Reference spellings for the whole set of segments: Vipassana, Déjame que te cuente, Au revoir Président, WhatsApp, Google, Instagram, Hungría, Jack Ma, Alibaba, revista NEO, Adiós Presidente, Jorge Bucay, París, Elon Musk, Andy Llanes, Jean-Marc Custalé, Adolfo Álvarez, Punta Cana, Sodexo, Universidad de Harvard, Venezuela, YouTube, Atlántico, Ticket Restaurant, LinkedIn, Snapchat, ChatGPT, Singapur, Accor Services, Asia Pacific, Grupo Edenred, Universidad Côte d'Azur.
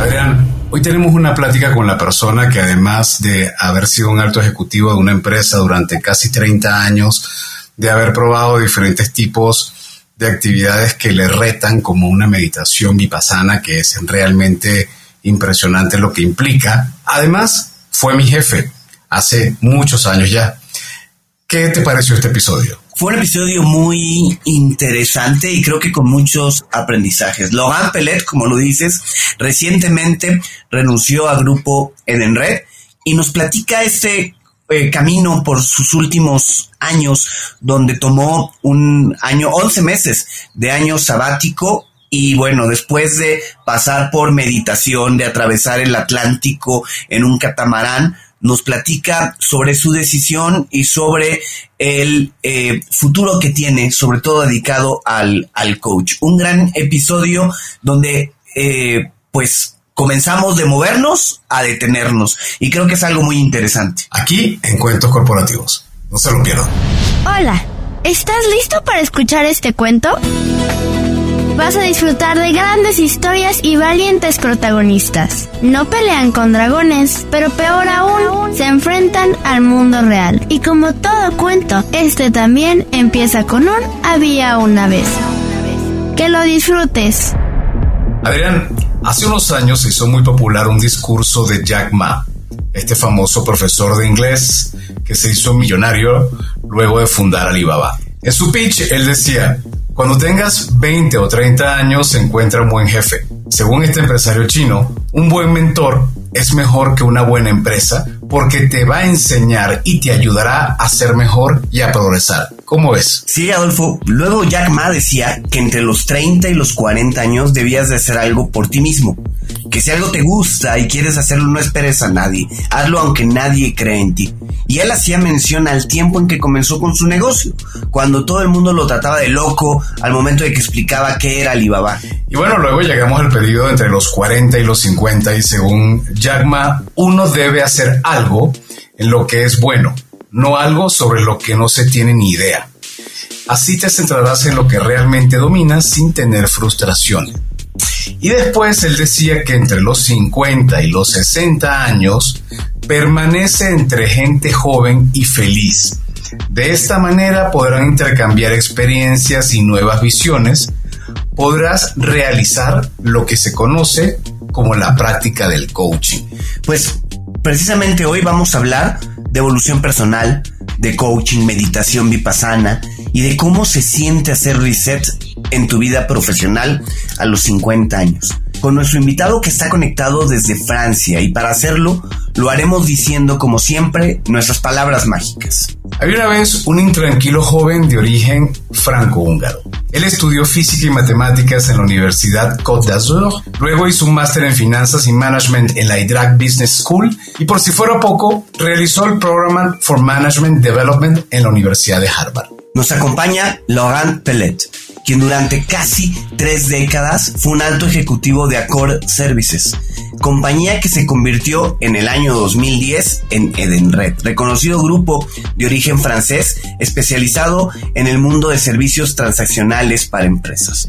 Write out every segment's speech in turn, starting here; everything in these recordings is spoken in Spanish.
Adrián, hoy tenemos una plática con la persona que, además de haber sido un alto ejecutivo de una empresa durante casi 30 años, de haber probado diferentes tipos de actividades que le retan, como una meditación vipassana, que es realmente impresionante lo que implica. Además, fue mi jefe hace muchos años ya. ¿Qué te pareció este episodio? Fue un episodio muy interesante y creo que con muchos aprendizajes. Laurent Pellet, como lo dices, recientemente renunció a Grupo Edenred y nos platica este camino por sus últimos años, donde tomó un año, 11 meses de año sabático. Y bueno, después de pasar por meditación, de atravesar el Atlántico en un catamarán, nos platica sobre su decisión y sobre el futuro que tiene, sobre todo dedicado al coach. Un gran episodio donde pues comenzamos de movernos a detenernos, y creo que es algo muy interesante. Aquí en Cuentos Corporativos. No se lo pierdan. Hola, ¿estás listo para escuchar este cuento? Vas a disfrutar de grandes historias y valientes protagonistas. No pelean con dragones, pero peor aún, se enfrentan al mundo real. Y como todo cuento, este también empieza con un había una vez. ¡Que lo disfrutes! Adrián, hace unos años se hizo muy popular un discurso de Jack Ma, este famoso profesor de inglés que se hizo millonario luego de fundar Alibaba. En su pitch, él decía: cuando tengas 20 o 30 años, encuentra un buen jefe. Según este empresario chino, un buen mentor es mejor que una buena empresa porque te va a enseñar y te ayudará a ser mejor y a progresar. ¿Cómo ves? Sí, Adolfo. Luego Jack Ma decía que entre los 30 y los 40 años debías de hacer algo por ti mismo. Que si algo te gusta y quieres hacerlo, no esperes a nadie. Hazlo aunque nadie crea en ti. Y él hacía mención al tiempo en que comenzó con su negocio, cuando todo el mundo lo trataba de loco al momento de que explicaba qué era Alibaba. Y bueno, luego llegamos al periodo entre los 40 y los 50 y, según Jack Ma, uno debe hacer algo en lo que es bueno, no algo sobre lo que no se tiene ni idea. Así te centrarás en lo que realmente dominas sin tener frustración. Y después él decía que entre los 50 y los 60 años permanece entre gente joven y feliz. De esta manera podrán intercambiar experiencias y nuevas visiones. Podrás realizar lo que se conoce como la práctica del coaching. Pues precisamente hoy vamos a hablar de evolución personal, de coaching, meditación vipassana y de cómo se siente hacer reset en tu vida profesional a los 50 años. Con nuestro invitado que está conectado desde Francia, y para hacerlo lo haremos diciendo, como siempre, nuestras palabras mágicas. Había una vez un intranquilo joven de origen franco-húngaro. Él estudió física y matemáticas en la Universidad Côte d'Azur, luego hizo un máster en finanzas y management en la IDRAC Business School y, por si fuera poco, realizó el Program for Management Development en la Universidad de Harvard. Nos acompaña Laurent Pellet, quien durante casi 3 décadas fue un alto ejecutivo de Accor Services, compañía que se convirtió en el año 2010 en Edenred, reconocido grupo de origen francés especializado en el mundo de servicios transaccionales para empresas.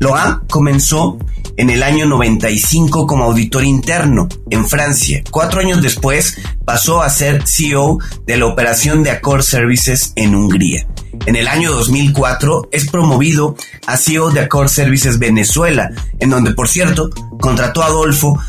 Laurent comenzó en el año 95 como auditor interno en Francia. 4 años después pasó a ser CEO de la operación de Accor Services en Hungría. En el año 2004 es promovido a CEO de Accor Services Venezuela, en donde, por cierto, contrató a Adolfo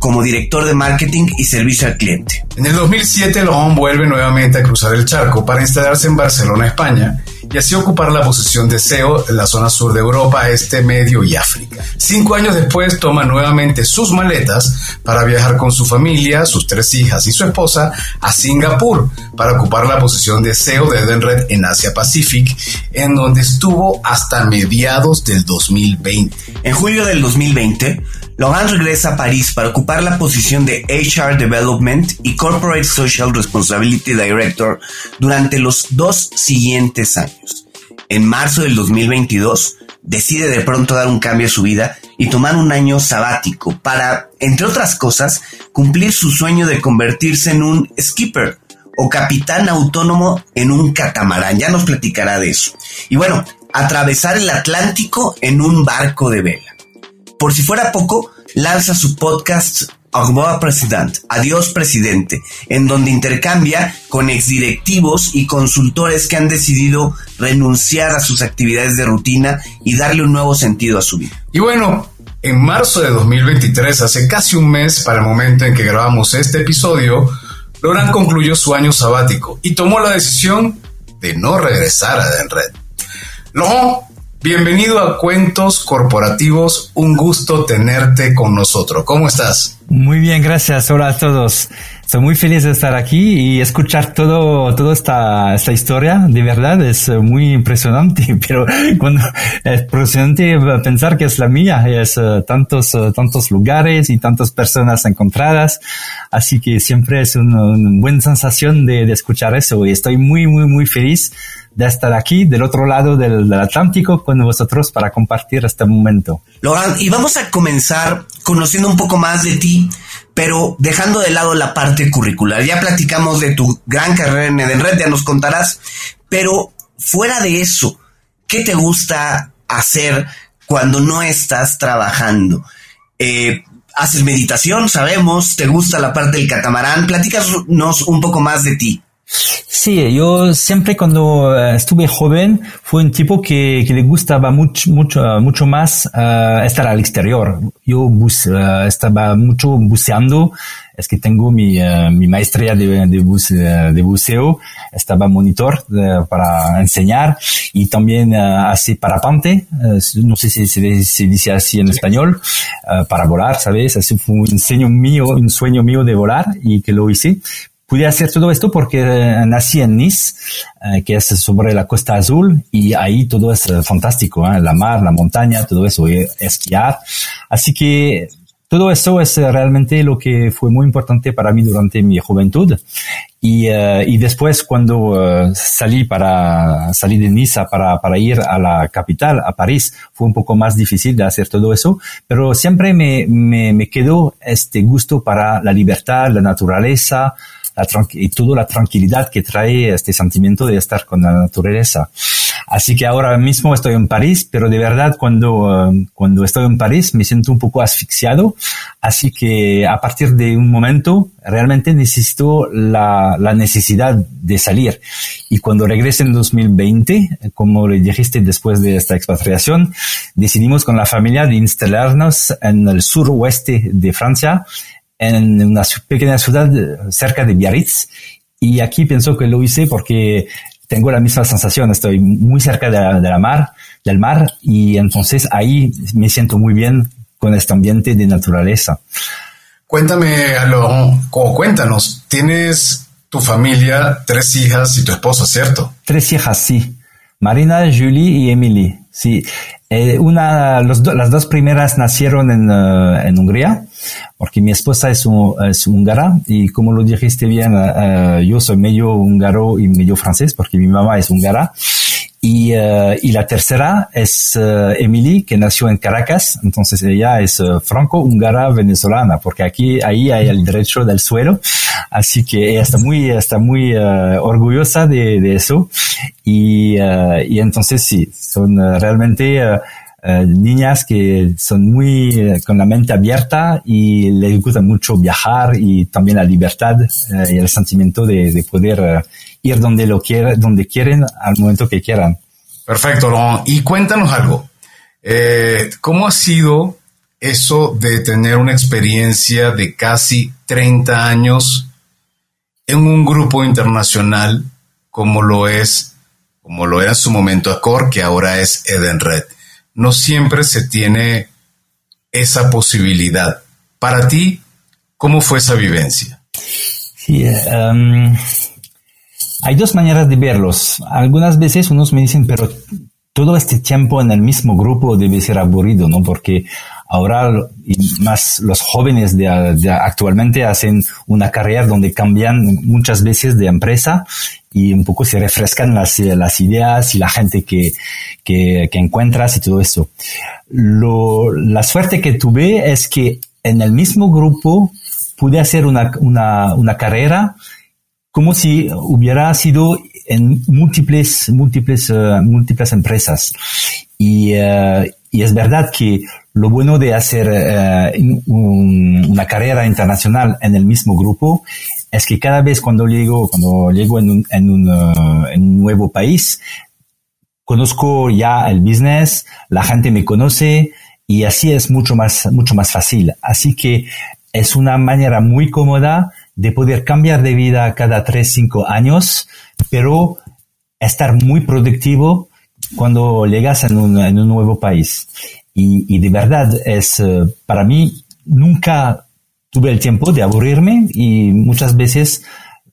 como director de marketing y servicio al cliente. En el 2007, Laurent vuelve nuevamente a cruzar el charco para instalarse en Barcelona, España, y así ocupar la posición de CEO en la zona sur de Europa, Este Medio y África. 5 años después toma nuevamente sus maletas para viajar con su familia, sus 3 hijas y su esposa, a Singapur para ocupar la posición de CEO de Edenred en Asia Pacific, en donde estuvo hasta mediados del 2020. En julio del 2020, Laurent regresa a París para ocupar la posición de HR Development y Corporate Social Responsibility Director durante los 2 siguientes años. En marzo del 2022, decide de pronto dar un cambio a su vida y tomar un año sabático para, entre otras cosas, cumplir su sueño de convertirse en un skipper o capitán autónomo en un catamarán. Ya nos platicará de eso. Y bueno, atravesar el Atlántico en un barco de vela. Por si fuera poco, lanza su podcast Au revoir Président, Adiós Presidente, en donde intercambia con exdirectivos y consultores que han decidido renunciar a sus actividades de rutina y darle un nuevo sentido a su vida. Y bueno, en marzo de 2023, hace casi un mes para el momento en que grabamos este episodio, Laurent concluyó su año sabático y tomó la decisión de no regresar a Edenred. Laurent, bienvenido a Cuentos Corporativos, un gusto tenerte con nosotros. ¿Cómo estás? Muy bien, gracias. Hola a todos. Estoy muy feliz de estar aquí y escuchar toda esta historia. De verdad es muy impresionante, pero cuando es impresionante pensar que es la mía, es tantos lugares y tantas personas encontradas. Así que siempre es una buena sensación de escuchar eso y estoy muy, muy, muy feliz de estar aquí del otro lado del Atlántico con vosotros para compartir este momento. Laurent, y vamos a comenzar conociendo un poco más de ti, pero dejando de lado la parte curricular. Ya platicamos de tu gran carrera en Edenred, ya nos contarás, pero fuera de eso, ¿qué te gusta hacer cuando no estás trabajando? ¿Haces meditación? Sabemos, ¿te gusta la parte del catamarán? Platícanos un poco más de ti. Sí, yo siempre cuando estuve joven fue un tipo que le gustaba mucho más estar al exterior. Yo estaba mucho buceando. Es que tengo mi maestría de buceo, estaba monitor para enseñar y también hace parapente, no sé si se dice así en español, para volar, ¿sabes? Así fue un sueño mío de volar y que lo hice. Pude hacer todo esto porque nací en Nice, que es sobre la Costa Azul, y ahí todo es fantástico, ¿eh? La mar, la montaña, todo eso, esquiar. Así que todo eso es realmente lo que fue muy importante para mí durante mi juventud. Y después cuando salí de Niza para ir a la capital, a París, fue un poco más difícil de hacer todo eso, pero siempre me quedó este gusto para la libertad, la naturaleza, y toda la tranquilidad que trae este sentimiento de estar con la naturaleza. Así que ahora mismo estoy en París, pero de verdad cuando estoy en París me siento un poco asfixiado. Así que a partir de un momento realmente necesito la necesidad de salir. Y cuando regrese en 2020, como le dijiste después de esta expatriación, decidimos con la familia de instalarnos en el suroeste de Francia, en una pequeña ciudad cerca de Biarritz. Y aquí pienso que lo hice porque tengo la misma sensación, estoy muy cerca del mar, y entonces ahí me siento muy bien con este ambiente de naturaleza. Cuéntanos, tienes tu familia, 3 hijas y tu esposa, ¿cierto? 3 hijas, sí. Marina, Julie y Emily, sí. Las 2 primeras nacieron en Hungría, porque mi esposa es húngara y como lo dijiste bien, yo soy medio húngaro y medio francés porque mi mamá es húngara. Y la tercera es Emily, que nació en Caracas, entonces ella es franco-húngara venezolana, porque ahí hay el derecho del suelo, así que ella está muy orgullosa de eso, y entonces sí, son realmente niñas que son muy con la mente abierta y les gusta mucho viajar y también la libertad y el sentimiento de poder ir donde quieren, al momento que quieran. Perfecto, Laurent. Y cuéntanos algo. ¿Cómo ha sido eso de tener una experiencia de casi 30 años en un grupo internacional como lo era en su momento Accor, que ahora es Edenred? No siempre se tiene esa posibilidad. Para ti, ¿cómo fue esa vivencia? Sí, hay 2 maneras de verlos. Algunas veces unos me dicen, pero todo este tiempo en el mismo grupo debe ser aburrido, ¿no? Porque ahora y más los jóvenes de actualmente hacen una carrera donde cambian muchas veces de empresa y un poco se refrescan las ideas y la gente que encuentras y todo eso. La suerte que tuve es que en el mismo grupo pude hacer una carrera como si hubiera sido en múltiples empresas. Y es verdad que lo bueno de hacer una carrera internacional en el mismo grupo es que cada vez cuando llego en un nuevo país, conozco ya el business, la gente me conoce y así es mucho más fácil. Así que es una manera muy cómoda de poder cambiar de vida cada 3-5 años, pero estar muy productivo cuando llegas en un nuevo país. Y de verdad es, para mí, nunca tuve el tiempo de aburrirme y muchas veces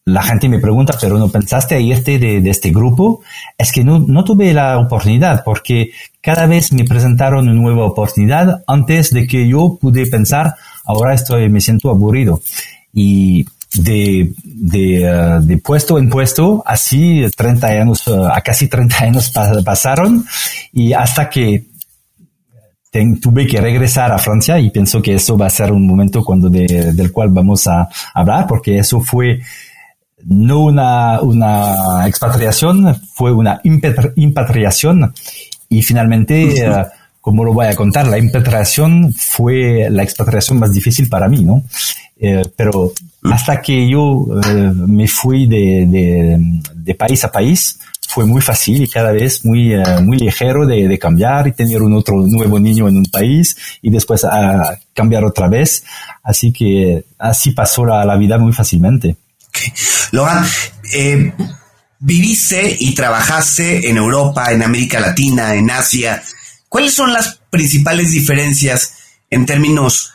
la gente me pregunta, pero ¿no pensaste irte de este grupo? Es que no tuve la oportunidad porque cada vez me presentaron una nueva oportunidad antes de que yo pude pensar, ahora me siento aburrido. Y de puesto en puesto, así casi 30 años pasaron y hasta que tuve que regresar a Francia y pienso que eso va a ser un momento del cual vamos a hablar porque eso fue no una expatriación, fue una impatriación y finalmente, como lo voy a contar, la impatriación fue la expatriación más difícil para mí, ¿no? Pero hasta que yo me fui de país a país, fue muy fácil y cada vez muy ligero de cambiar y tener un otro nuevo niño en un país y después a cambiar otra vez. Así que así pasó la vida muy fácilmente. Okay. Laurent, viviste y trabajaste en Europa, en América Latina, en Asia. ¿Cuáles son las principales diferencias en términos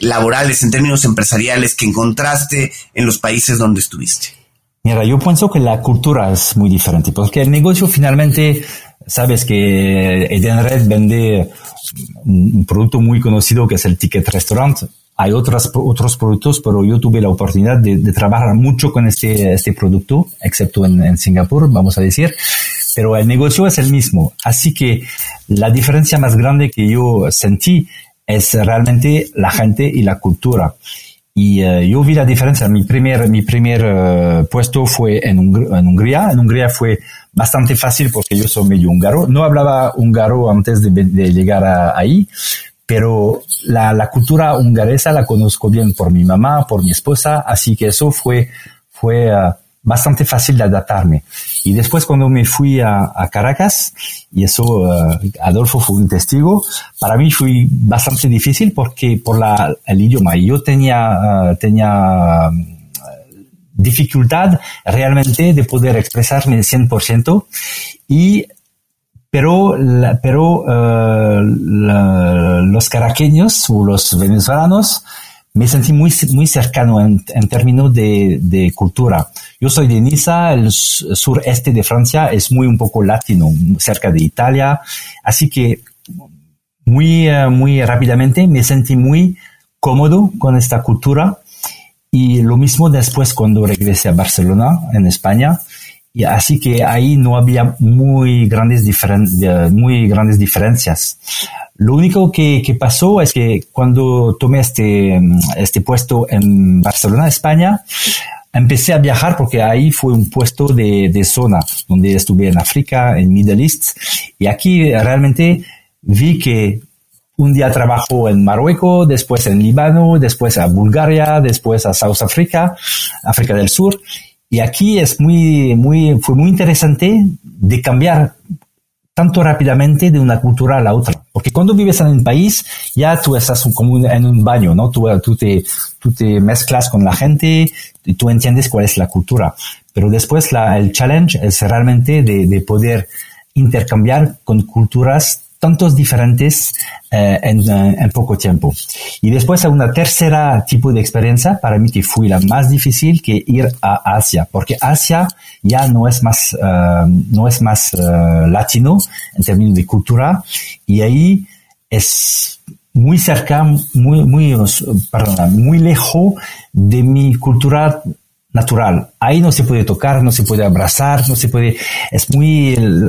laborales, en términos empresariales que encontraste en los países donde estuviste? Mira, yo pienso que la cultura es muy diferente, porque el negocio finalmente, sabes que Edenred vende un producto muy conocido que es el Ticket Restaurant. Hay otros productos, pero yo tuve la oportunidad de trabajar mucho con este producto, excepto en Singapur, vamos a decir. Pero el negocio es el mismo. Así que la diferencia más grande que yo sentí es realmente la gente y la cultura. Y yo vi la diferencia. Mi primer puesto fue en Hungría. En Hungría fue bastante fácil porque yo soy medio húngaro. No hablaba húngaro antes de llegar ahí, pero la cultura húngaresa la conozco bien por mi mamá, por mi esposa. Así que eso fue bastante fácil de adaptarme. Y después cuando me fui a Caracas, y eso Adolfo fue un testigo, para mí fue bastante difícil porque por el idioma. Yo tenía dificultad realmente de poder expresarme al 100% pero los caraqueños o los venezolanos me sentí muy cercano en términos de cultura. Yo soy de Niza, el sureste de Francia es un poco latino, cerca de Italia. Así que muy rápidamente me sentí muy cómodo con esta cultura. Y lo mismo después cuando regresé a Barcelona, en España. Y así que ahí no había muy grandes diferencias. Lo único que pasó es que cuando tomé este puesto en Barcelona, España, empecé a viajar porque ahí fue un puesto de zona donde estuve en África, en Middle East. Y aquí realmente vi que un día trabajo en Marruecos, después en Líbano, después a Bulgaria, después a South Africa, África del Sur. Y aquí es fue muy interesante de cambiar tanto rápidamente de una cultura a la otra. Porque cuando vives en un país, ya tú estás como en un baño, ¿no? Tú te mezclas con la gente y tú entiendes cuál es la cultura. Pero después el challenge es realmente de poder intercambiar con culturas tantos diferentes en poco tiempo. Y después hay una tercera tipo de experiencia para mí que fue la más difícil, que ir a Asia, porque Asia ya no es más latino en términos de cultura y ahí es muy cerca, muy lejos de mi cultura natural. Ahí no se puede tocar, no se puede abrazar,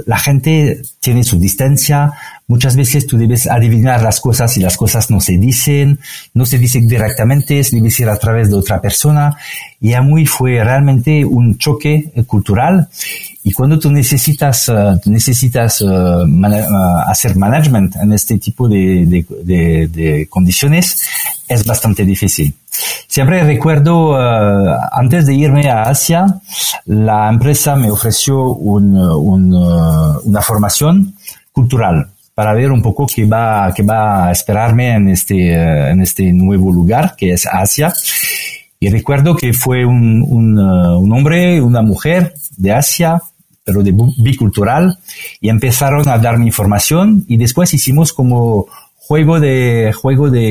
la gente tiene su distancia. Muchas veces tú debes adivinar las cosas y las cosas no se dicen directamente, se debe ir a través de otra persona. Y a mí fue realmente un choque cultural Y cuando tú necesitas hacer management en este tipo de condiciones, es bastante difícil. Siempre recuerdo, antes de irme a Asia, la empresa me ofreció una formación cultural para ver un poco qué va a esperarme en este nuevo lugar que es Asia. Y recuerdo que fue un hombre, una mujer de Asia, pero de bicultural, y empezaron a darme información y después hicimos como juego de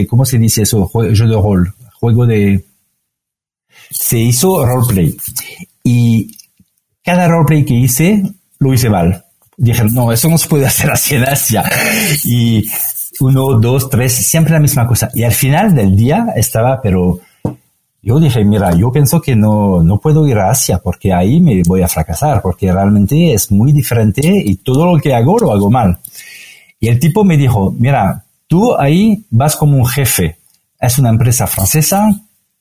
¿cómo se dice eso? Jeu de rol, se hizo roleplay. Y cada roleplay que hice, lo hice mal. Dije, no, eso no se puede hacer así en Asia. Y 1, 2, 3, siempre la misma cosa. Y al final del día estaba, pero... Yo dije, mira, yo pienso que no puedo ir a Asia porque ahí me voy a fracasar, porque realmente es muy diferente y todo lo que hago lo hago mal. Y el tipo me dijo, mira, tú ahí vas como un jefe, es una empresa francesa,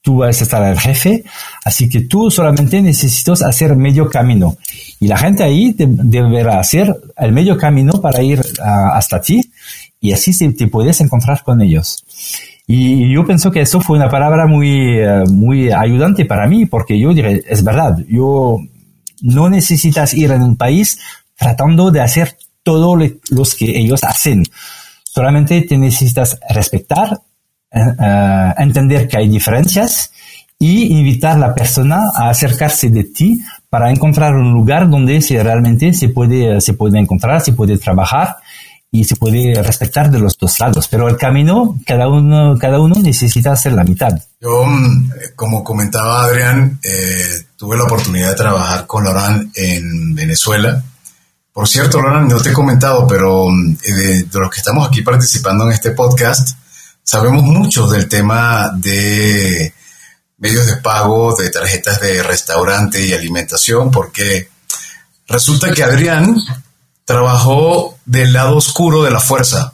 tú vas a estar el jefe, así que tú solamente necesitas hacer medio camino. Y la gente ahí deberá hacer el medio camino para ir hasta ti y así te puedes encontrar con ellos. Y yo pienso que eso fue una palabra muy ayudante para mí, porque yo dije, es verdad, yo no necesitas ir en un país tratando de hacer todo lo que ellos hacen. Solamente te necesitas respetar, entender que hay diferencias y invitar a la persona a acercarse de ti para encontrar un lugar donde realmente se puede encontrar, se puede trabajar. Y se puede respetar de los dos lados, pero el camino, cada uno necesita hacer la mitad. Yo, como comentaba Adrián, tuve la oportunidad de trabajar con Laurent en Venezuela. Por cierto, Laurent, no te he comentado, pero de los que estamos aquí participando en este podcast, sabemos mucho del tema de medios de pago, de tarjetas de restaurante y alimentación, porque resulta que Adrián trabajó del lado oscuro de la fuerza.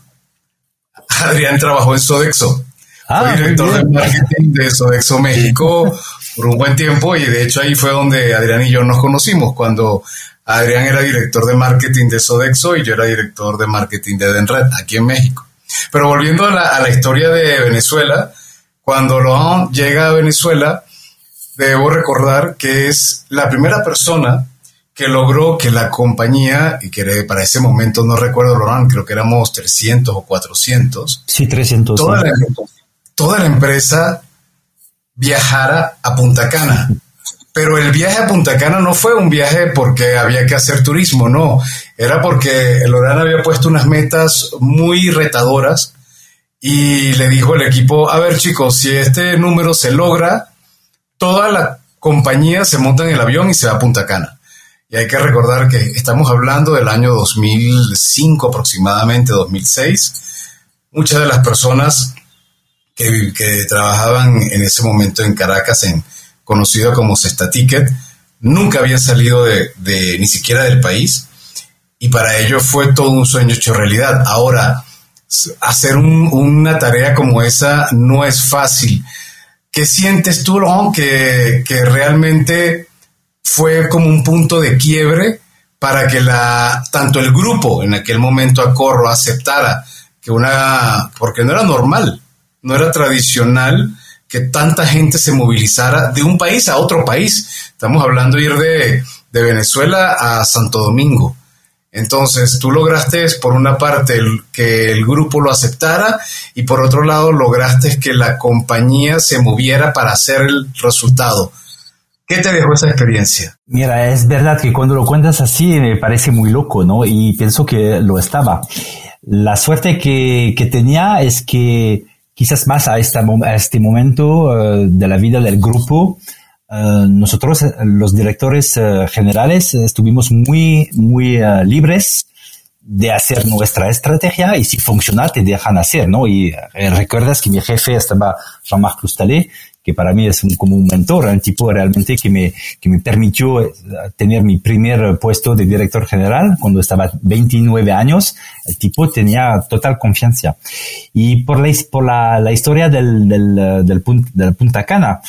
Adrián trabajó en Sodexo. Fue director de marketing de Sodexo México por un buen tiempo y de hecho ahí fue donde Adrián y yo nos conocimos, cuando Adrián era director de marketing de Sodexo y yo era director de marketing de Edenred aquí en México. Pero volviendo a la historia de Venezuela, cuando Laurent llega a Venezuela, debo recordar que es la primera persona que logró que la compañía, y que para ese momento no recuerdo, Laurent, creo que éramos 300 o 400. Sí, 300. Toda la empresa viajara a Punta Cana. Pero el viaje a Punta Cana no fue un viaje porque había que hacer turismo, no. Era porque Laurent había puesto unas metas muy retadoras y le dijo al equipo, a ver chicos, si este número se logra, toda la compañía se monta en el avión y se va a Punta Cana. Y hay que recordar que estamos hablando del año 2005 aproximadamente, 2006. Muchas de las personas que trabajaban en ese momento en Caracas, conocido como Cesta Ticket, nunca habían salido de ni siquiera del país. Y para ellos fue todo un sueño hecho realidad. Ahora, hacer una tarea como esa no es fácil. ¿Qué sientes tú, Laurent, que realmente fue como un punto de quiebre para que tanto el grupo en aquel momento Accor aceptara que porque no era normal, no era tradicional que tanta gente se movilizara de un país a otro país? Estamos hablando de ir de Venezuela a Santo Domingo. Entonces tú lograste por una parte que el grupo lo aceptara y por otro lado lograste que la compañía se moviera para hacer el resultado. ¿Qué te dejó esa experiencia? Mira, es verdad que cuando lo cuentas así me parece muy loco, ¿no? Y pienso que lo estaba. La suerte que tenía es que quizás más a este momento de la vida del grupo, nosotros, los directores generales, estuvimos muy libres de hacer nuestra estrategia y si funciona te dejan hacer, ¿no? Y recuerdas que mi jefe estaba Jean-Marc Custalé, que para mí es como un mentor, un tipo realmente que me permitió tener mi primer puesto de director general cuando estaba 29 años. El tipo tenía total confianza. Y por la historia del Punta Cana,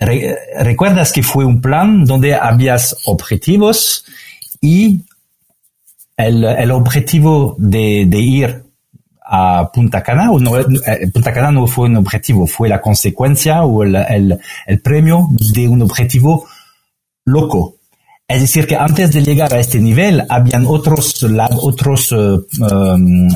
¿recuerdas que fue un plan donde habías objetivos Y el objetivo de ir a Punta Cana, o no, Punta Cana no fue un objetivo, fue la consecuencia o el premio de un objetivo loco. Es decir, que antes de llegar a este nivel, habían otros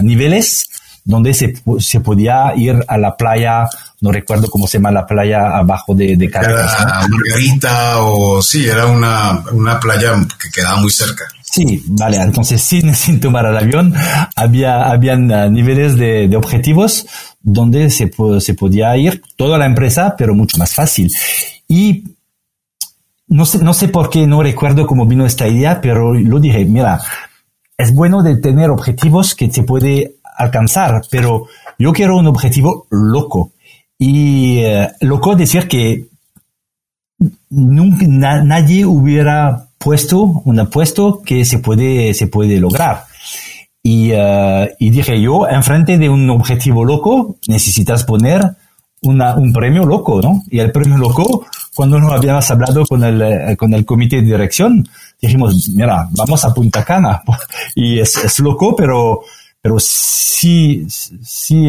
niveles donde se podía ir a la playa, no recuerdo cómo se llama la playa abajo de Caracas. Era Margarita o sí, era una playa que quedaba muy cerca. Sí, vale, entonces sin tomar el avión, habían niveles de objetivos donde se podía ir toda la empresa, pero mucho más fácil. Y no sé por qué, no recuerdo cómo vino esta idea, pero lo dije, mira, es bueno de tener objetivos que se puede alcanzar, pero yo quiero un objetivo loco. Y loco decir que nunca nadie hubiera puesto un apuesto que se puede lograr. Y dije yo, enfrente de un objetivo loco necesitas poner un premio loco, ¿no? Y el premio loco, cuando nos habíamos hablado con el comité de dirección, dijimos, mira, vamos a Punta Cana. Y es loco, pero si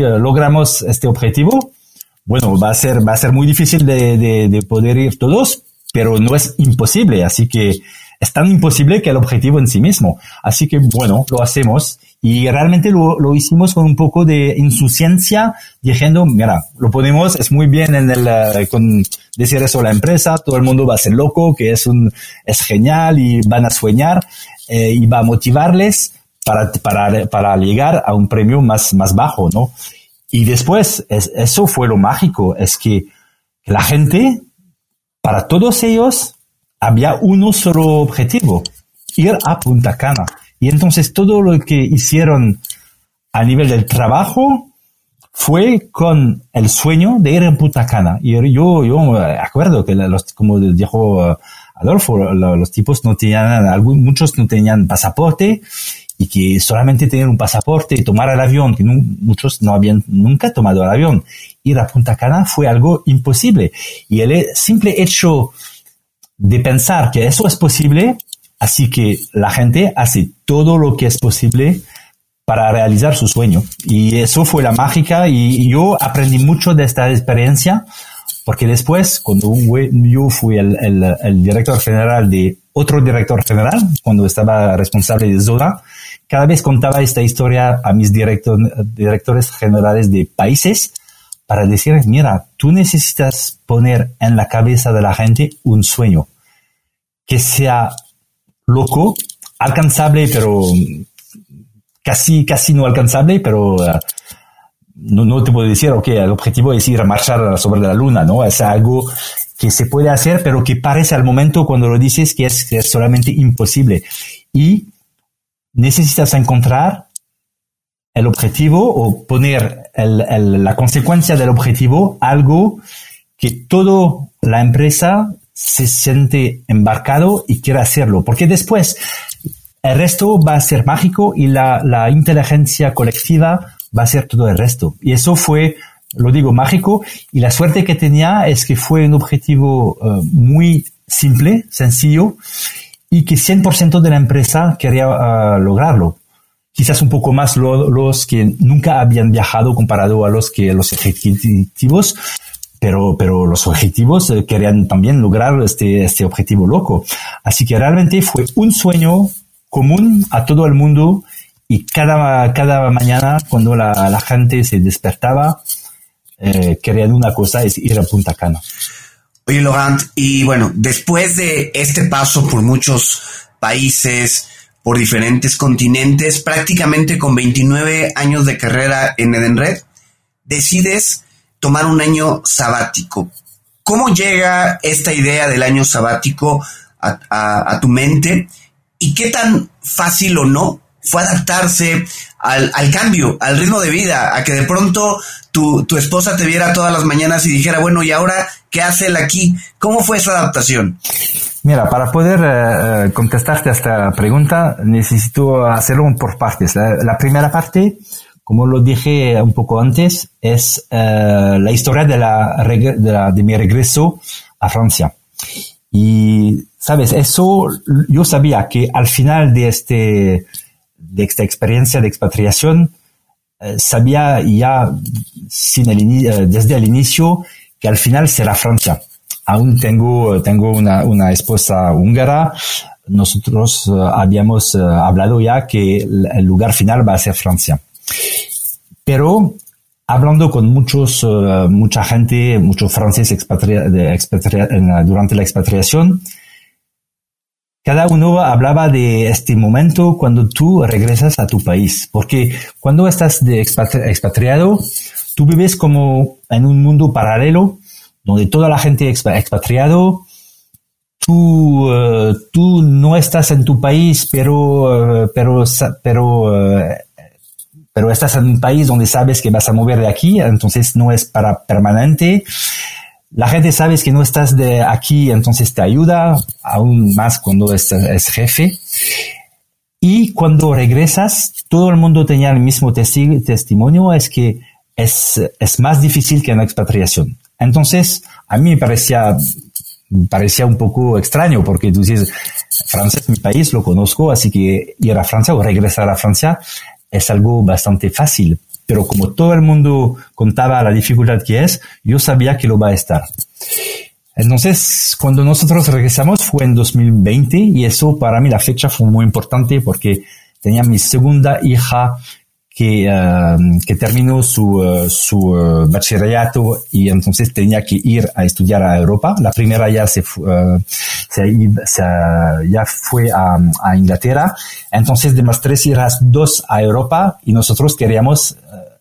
logramos este objetivo, bueno, va a ser muy difícil de poder ir todos, pero no es imposible. Así que es tan imposible que el objetivo en sí mismo. Así que bueno, lo hacemos. Y realmente lo hicimos con un poco de insuciencia, diciendo, mira, lo ponemos, es muy bien con decir eso a la empresa, todo el mundo va a ser loco, que es genial y van a soñar, y va a motivarles para llegar a un premio más bajo, ¿no? Y después, eso fue lo mágico, es que la gente, para todos ellos, había uno solo objetivo, ir a Punta Cana. Y entonces todo lo que hicieron a nivel del trabajo fue con el sueño de ir a Punta Cana. Y yo acuerdo que como dijo Adolfo, los tipos no tenían, muchos no tenían pasaporte, y que solamente tener un pasaporte y tomar el avión, que muchos no habían nunca tomado el avión, ir a Punta Cana fue algo imposible. Y el simple hecho de pensar que eso es posible, así que la gente hace todo lo que es posible para realizar su sueño. Y eso fue la mágica, y yo aprendí mucho de esta experiencia, porque después, cuando yo fui el director general de otro director general, cuando estaba responsable de Zona, cada vez contaba esta historia a mis directores generales de países para decirles, mira, tú necesitas poner en la cabeza de la gente un sueño que sea loco, alcanzable, pero casi no alcanzable, pero no te puedo decir, ok, el objetivo es ir a marchar sobre la luna, ¿no? Es algo que se puede hacer, pero que parece al momento cuando lo dices que es solamente imposible. Y necesitas encontrar el objetivo o poner la consecuencia del objetivo, algo que toda la empresa se siente embarcado y quiere hacerlo, porque después el resto va a ser mágico y la inteligencia colectiva va a ser todo el resto. Y eso fue, lo digo, mágico. Y la suerte que tenía es que fue un objetivo muy simple, sencillo, y que 100% de la empresa quería lograrlo. Quizás un poco más los que nunca habían viajado comparado a los ejecutivos, pero los objetivos querían también lograr este objetivo loco. Así que realmente fue un sueño común a todo el mundo, y cada mañana cuando la gente se despertaba, querían una cosa, es ir a Punta Cana. Oye, Laurent, y bueno, después de este paso por muchos países, por diferentes continentes, prácticamente con 29 años de carrera en Edenred, decides tomar un año sabático. ¿Cómo llega esta idea del año sabático a tu mente? ¿Y qué tan fácil o no fue adaptarse al cambio, al ritmo de vida, a que de pronto tu esposa te viera todas las mañanas y dijera, bueno, ¿y ahora qué hace él aquí? ¿Cómo fue esa adaptación? Mira, para poder contestarte a esta pregunta, necesito hacerlo por partes. La primera parte, como lo dije un poco antes, es la historia de mi regreso a Francia. Y ¿Sabes? Eso yo sabía que al final de esta experiencia de expatriación, sabía ya desde el inicio que al final será Francia. Aún tengo una esposa húngara. Nosotros habíamos hablado ya que el lugar final va a ser Francia. Pero hablando con mucha gente, muchos franceses durante la expatriación, cada uno hablaba de este momento cuando tú regresas a tu país. Porque cuando estás expatriado, tú vives como en un mundo paralelo donde toda la gente expatriado, tú no estás en tu país, pero estás en un país donde sabes que vas a mover de aquí, entonces no es para permanente. La gente sabe que no estás de aquí, entonces te ayuda, aún más cuando es jefe. Y cuando regresas, todo el mundo tenía el mismo testimonio, es que es más difícil que en la expatriación. Entonces, a mí me parecía un poco extraño, porque tú dices, Francia es mi país, lo conozco, así que ir a Francia o regresar a Francia es algo bastante fácil. Pero como todo el mundo contaba la dificultad que es, yo sabía que lo va a estar. Entonces, cuando nosotros regresamos fue en 2020, y eso para mí la fecha fue muy importante porque tenía mi segunda hija que terminó su bachillerato, y entonces tenía que ir a estudiar a Europa. La primera ya ya fue a Inglaterra. Entonces de las tres hijas, dos a Europa, y nosotros queríamos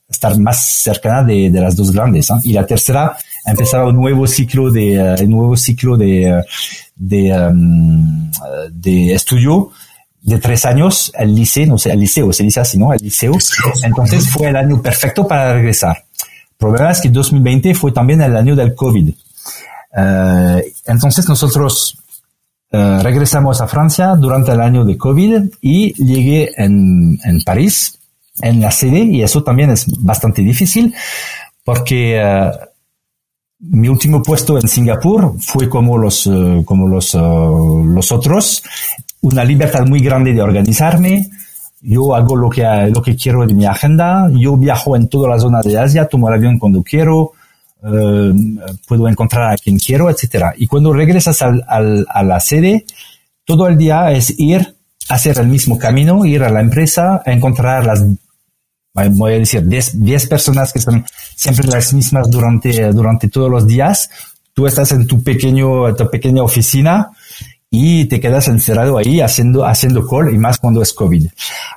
estar más cercana de las dos grandes, ¿eh? Y la tercera empezaba un nuevo ciclo de estudio de 3 años, el liceo, no sé, el liceo, se dice así, ¿no? El liceo. Entonces fue el año perfecto para regresar. El problema es que 2020 fue también el año del COVID. Entonces nosotros regresamos a Francia durante el año de COVID, y llegué en París, en la sede, y eso también es bastante difícil porque mi último puesto en Singapur fue como los otros, una libertad muy grande de organizarme. Yo hago lo que quiero de mi agenda. Yo viajo en toda la zona de Asia, tomo el avión cuando quiero, puedo encontrar a quien quiero, etcétera. Y cuando regresas a la sede, todo el día es ir, hacer el mismo camino, ir a la empresa, encontrar las, voy a decir, 10 personas que son siempre las mismas durante todos los días. Tú estás en tu pequeña oficina y te quedas encerrado ahí haciendo call, y más cuando es COVID.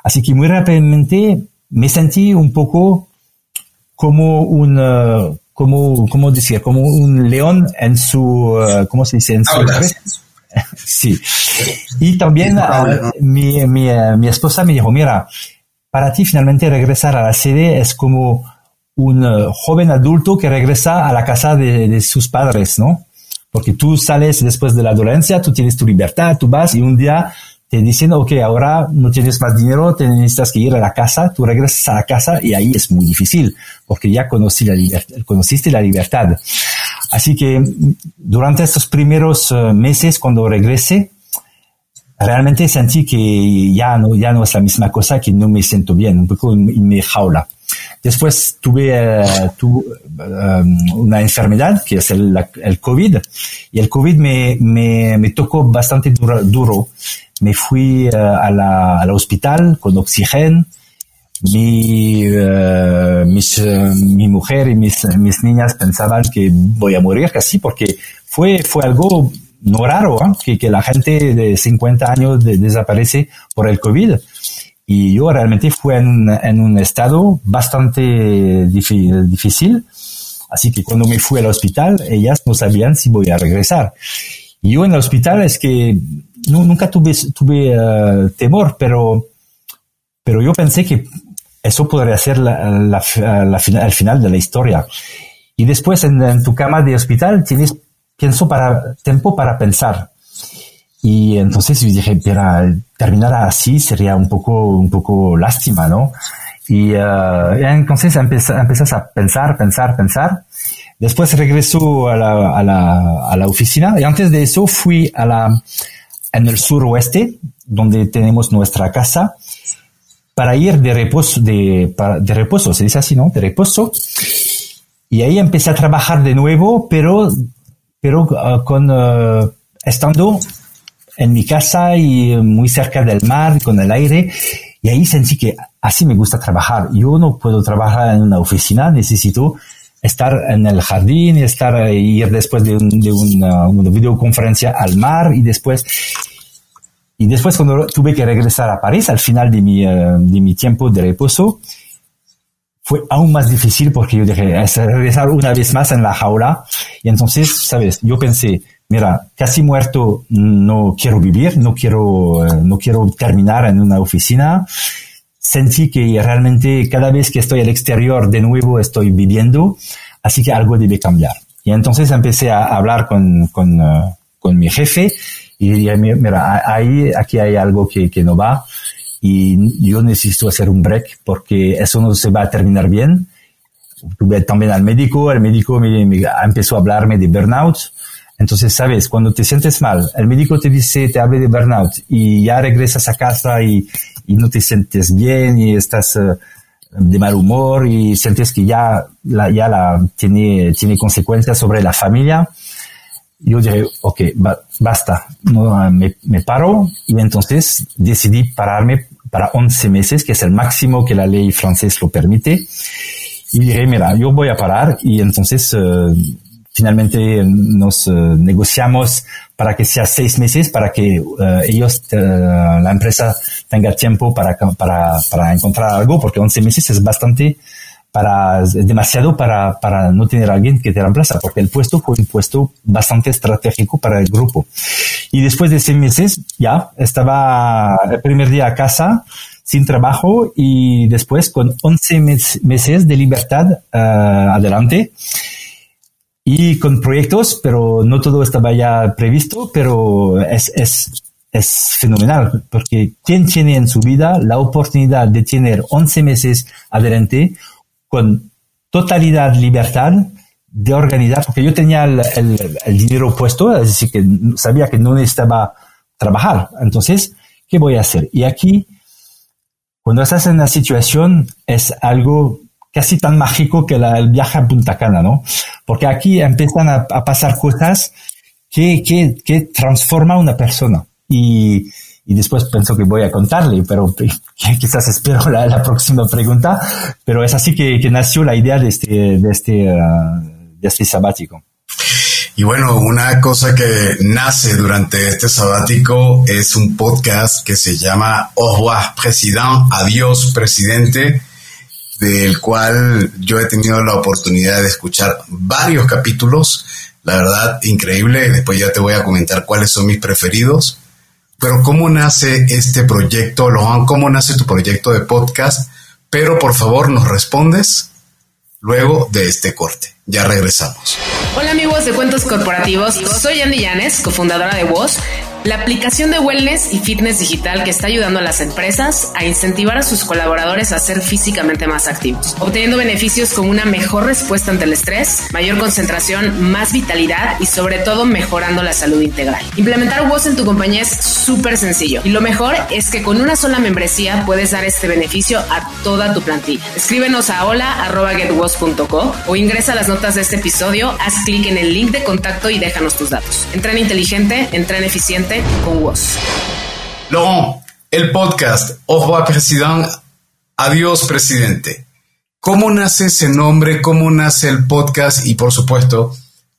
Así que muy rápidamente me sentí un poco como un león en su, ¿cómo se dice? En su sí. Y también mi esposa me dijo, mira, para ti finalmente regresar a la sede es como un joven adulto que regresa a la casa de sus padres, ¿no? Porque tú sales después de la dolencia, tú tienes tu libertad, tú vas, y un día te dicen, ok, ahora no tienes más dinero, te necesitas que ir a la casa, tú regresas a la casa, y ahí es muy difícil, porque ya conociste la libertad. Así que durante estos primeros meses, cuando regresé, realmente sentí que ya no es la misma cosa, que no me siento bien, un poco en mi jaula. Después tuve una enfermedad, que es el COVID, y el COVID me tocó bastante duro. Me fui al hospital con oxígeno. Mi mujer y mis niñas pensaban que voy a morir casi, porque fue algo no raro, ¿eh? que la gente de 50 años desaparece por el COVID. Y yo realmente fui en un estado bastante difícil. Así que cuando me fui al hospital, ellas no sabían si voy a regresar. Y yo en el hospital es que nunca tuve temor, pero yo pensé que eso podría ser el final de la historia. Y después en tu cama de hospital tienes tiempo para pensar. Y entonces dije, pero terminar así sería un poco lástima, ¿no? Y entonces empezás a pensar. Después regreso a la oficina, y antes de eso fui a la en el suroeste, donde tenemos nuestra casa, para ir de reposo, de reposo, se dice así, ¿no? De reposo. Y ahí empecé a trabajar de nuevo, pero estando en mi casa y muy cerca del mar, con el aire. Y ahí sentí que así me gusta trabajar. Yo no puedo trabajar en una oficina, necesito estar en el jardín, ir después de una videoconferencia al mar y después cuando tuve que regresar a París al final de mi tiempo de reposo, fue aún más difícil porque yo dije, es regresar una vez más en la jaula. Y entonces, ¿sabes? Yo pensé, mira, casi muerto no quiero vivir, no quiero terminar en una oficina. Sentí que realmente cada vez que estoy al exterior de nuevo estoy viviendo, así que algo debe cambiar. Y entonces empecé a hablar con mi jefe y dije, mira, aquí hay algo que no va y yo necesito hacer un break porque eso no se va a terminar bien. Tuve también al médico, el médico me empezó a hablarme de burnout. Entonces, ¿sabes? Cuando te sientes mal, el médico te dice, te habla de burnout y ya regresas a casa y no te sientes bien y estás de mal humor y sientes que ya tiene consecuencias sobre la familia. Yo dije, ok, basta, no, me paro y entonces decidí pararme para 11 meses, que es el máximo que la ley francesa lo permite. Y dije, mira, yo voy a parar y entonces... Finalmente nos negociamos para que sea 6 meses, para que la empresa tenga tiempo para encontrar algo, porque 11 meses es bastante, demasiado para no tener a alguien que te reemplaza, porque el puesto fue un puesto bastante estratégico para el grupo. Y después de 6 meses ya estaba el primer día a casa, sin trabajo, y después con 11 meses de libertad adelante. Y con proyectos, pero no todo estaba ya previsto, pero es fenomenal, porque ¿quién tiene en su vida la oportunidad de tener 11 meses adelante con totalidad libertad de organizar? Porque yo tenía el dinero puesto, es decir, que sabía que no necesitaba trabajar. Entonces, ¿qué voy a hacer? Y aquí, cuando estás en la situación, es algo casi tan mágico que el viaje a Punta Cana, ¿no? Porque aquí empiezan a pasar cosas que transforman a una persona. Y después pienso que voy a contarle, pero quizás espero la próxima pregunta. Pero es así que nació la idea de este sabático. Y bueno, una cosa que nace durante este sabático es un podcast que se llama Au revoir Président, Adiós Presidente, del cual yo he tenido la oportunidad de escuchar varios capítulos, la verdad, increíble. Después ya te voy a comentar cuáles son mis preferidos. Pero ¿cómo nace este proyecto, Laurent? ¿Cómo nace tu proyecto de podcast? Pero por favor nos respondes luego de este corte. Ya regresamos. Hola amigos de Cuentos Corporativos, soy Andy Llanes, cofundadora de WOS, la aplicación de wellness y fitness digital que está ayudando a las empresas a incentivar a sus colaboradores a ser físicamente más activos, obteniendo beneficios como una mejor respuesta ante el estrés, mayor concentración, más vitalidad y sobre todo mejorando la salud integral. Implementar WOS en tu compañía es súper sencillo y lo mejor es que con una sola membresía puedes dar este beneficio a toda tu plantilla. Escríbenos a hola@getwos.co o ingresa a las notas de este episodio, haz clic en el link de contacto y déjanos tus datos. Entrena inteligente, entrena eficiente con vos. Laurent, el podcast Au revoir Président, Adiós Presidente. ¿Cómo nace ese nombre? ¿Cómo nace el podcast? Y por supuesto,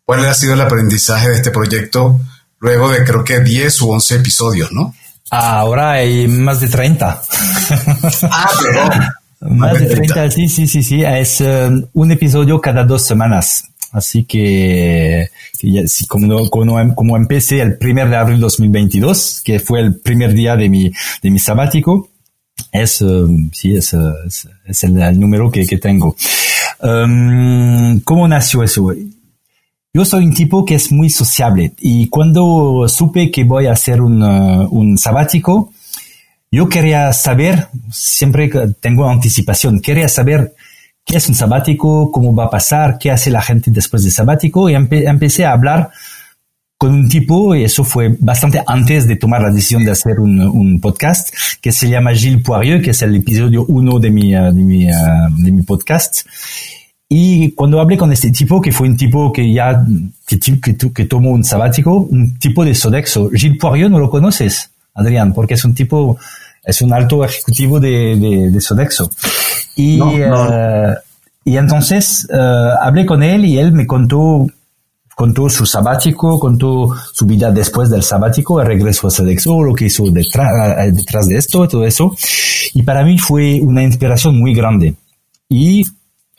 ¿cuál ha sido el aprendizaje de este proyecto luego de creo que 10 u 11 episodios, ¿no? Ahora hay más de 30. Ah, perdón. Más de 30, sí. Es un episodio cada 2 semanas. Así que si como empecé el 1 de abril de 2022, que fue el primer día de mi sabático, es el número que tengo. ¿Cómo nació eso? Yo soy un tipo que es muy sociable y cuando supe que voy a hacer un sabático, yo quería saber, siempre tengo anticipación, quería saber qué es un sabático, cómo va a pasar, qué hace la gente después del sabático y empecé a hablar con un tipo, y eso fue bastante antes de tomar la decisión de hacer un podcast, que se llama Gilles Poirieux, que es el episodio 1 de mi podcast. Y cuando hablé con este tipo, que fue un tipo que tomó un sabático, un tipo de Sodexo. Gilles Poirieux no lo conoces, Adrián, porque es un alto ejecutivo de Sodexo. Y, no. Y entonces, hablé con él y él me contó su sabático, contó su vida después del sabático, el regreso a Sodexo, lo que hizo detrás de esto, todo eso. Y para mí fue una inspiración muy grande. Y,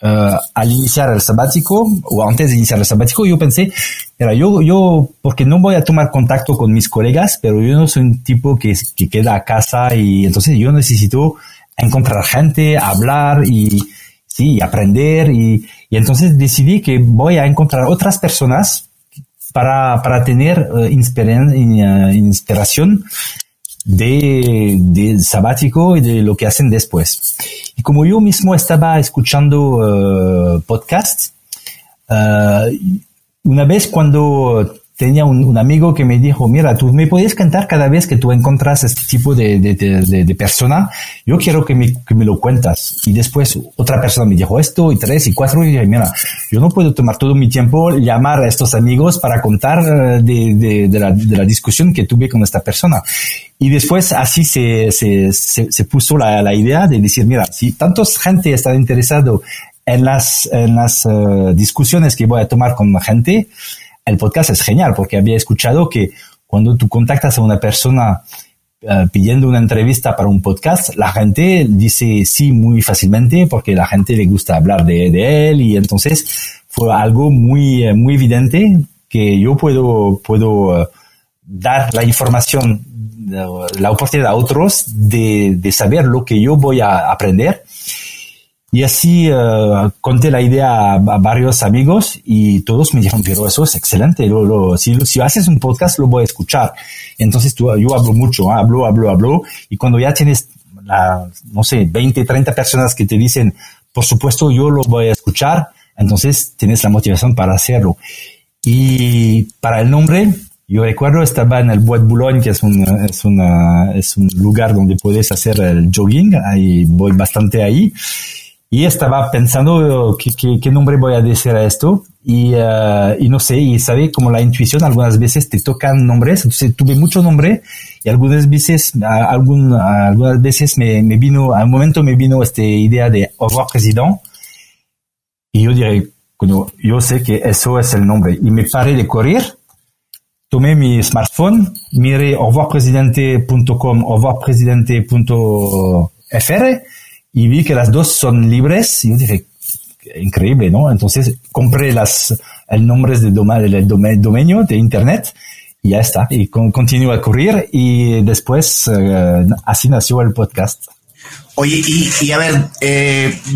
al iniciar el sabático, o antes de iniciar el sabático, yo pensé, mira, yo, porque no voy a tomar contacto con mis colegas, pero yo no soy un tipo que queda a casa, y entonces yo necesito encontrar gente, hablar y aprender, y entonces decidí que voy a encontrar otras personas para tener inspiración del sabático y de lo que hacen después. Y como yo mismo estaba escuchando podcasts, una vez cuando tenía un amigo que me dijo, mira, tú me puedes cantar cada vez que tú encuentras este tipo de persona, yo quiero que me lo cuentas. Y después otra persona me dijo esto, y 3 y 4, y dije, mira, yo no puedo tomar todo mi tiempo llamar a estos amigos para contar de la discusión que tuve con esta persona. Y después así se puso la idea de decir, mira, si tanta gente está interesado en las discusiones que voy a tomar con la gente, el podcast es genial, porque había escuchado que cuando tú contactas a una persona pidiendo una entrevista para un podcast, la gente dice sí muy fácilmente, porque la gente le gusta hablar de él, y entonces fue algo muy, muy evidente que yo puedo dar la información, la oportunidad a otros de saber lo que yo voy a aprender. Y así conté la idea a varios amigos y todos me dijeron, pero eso es excelente. Si haces un podcast, lo voy a escuchar. Entonces yo hablo mucho, hablo. Y cuando ya tienes, 20, 30 personas que te dicen, por supuesto, yo lo voy a escuchar, entonces tienes la motivación para hacerlo. Y para el nombre, yo recuerdo, estaba en el Bois de Boulogne, que es un lugar donde puedes hacer el jogging. Ahí voy bastante ahí. Y estaba pensando qué nombre voy a decir a esto, y no sé, y sabe, como la intuición algunas veces te tocan nombres, entonces tuve mucho nombre, y algunas veces me vino, a un momento me vino esta idea de Au revoir Président, y yo dije, bueno, yo sé que eso es el nombre, y me paré de correr, tomé mi smartphone, miré aurevoirpresidente.com, aurevoirpresidente.fr, y vi que las dos son libres, y yo dije, increíble, ¿no? Entonces compré el nombre del dominio de internet, y ya está. Y continuó a correr, y después así nació el podcast. Oye, y a ver,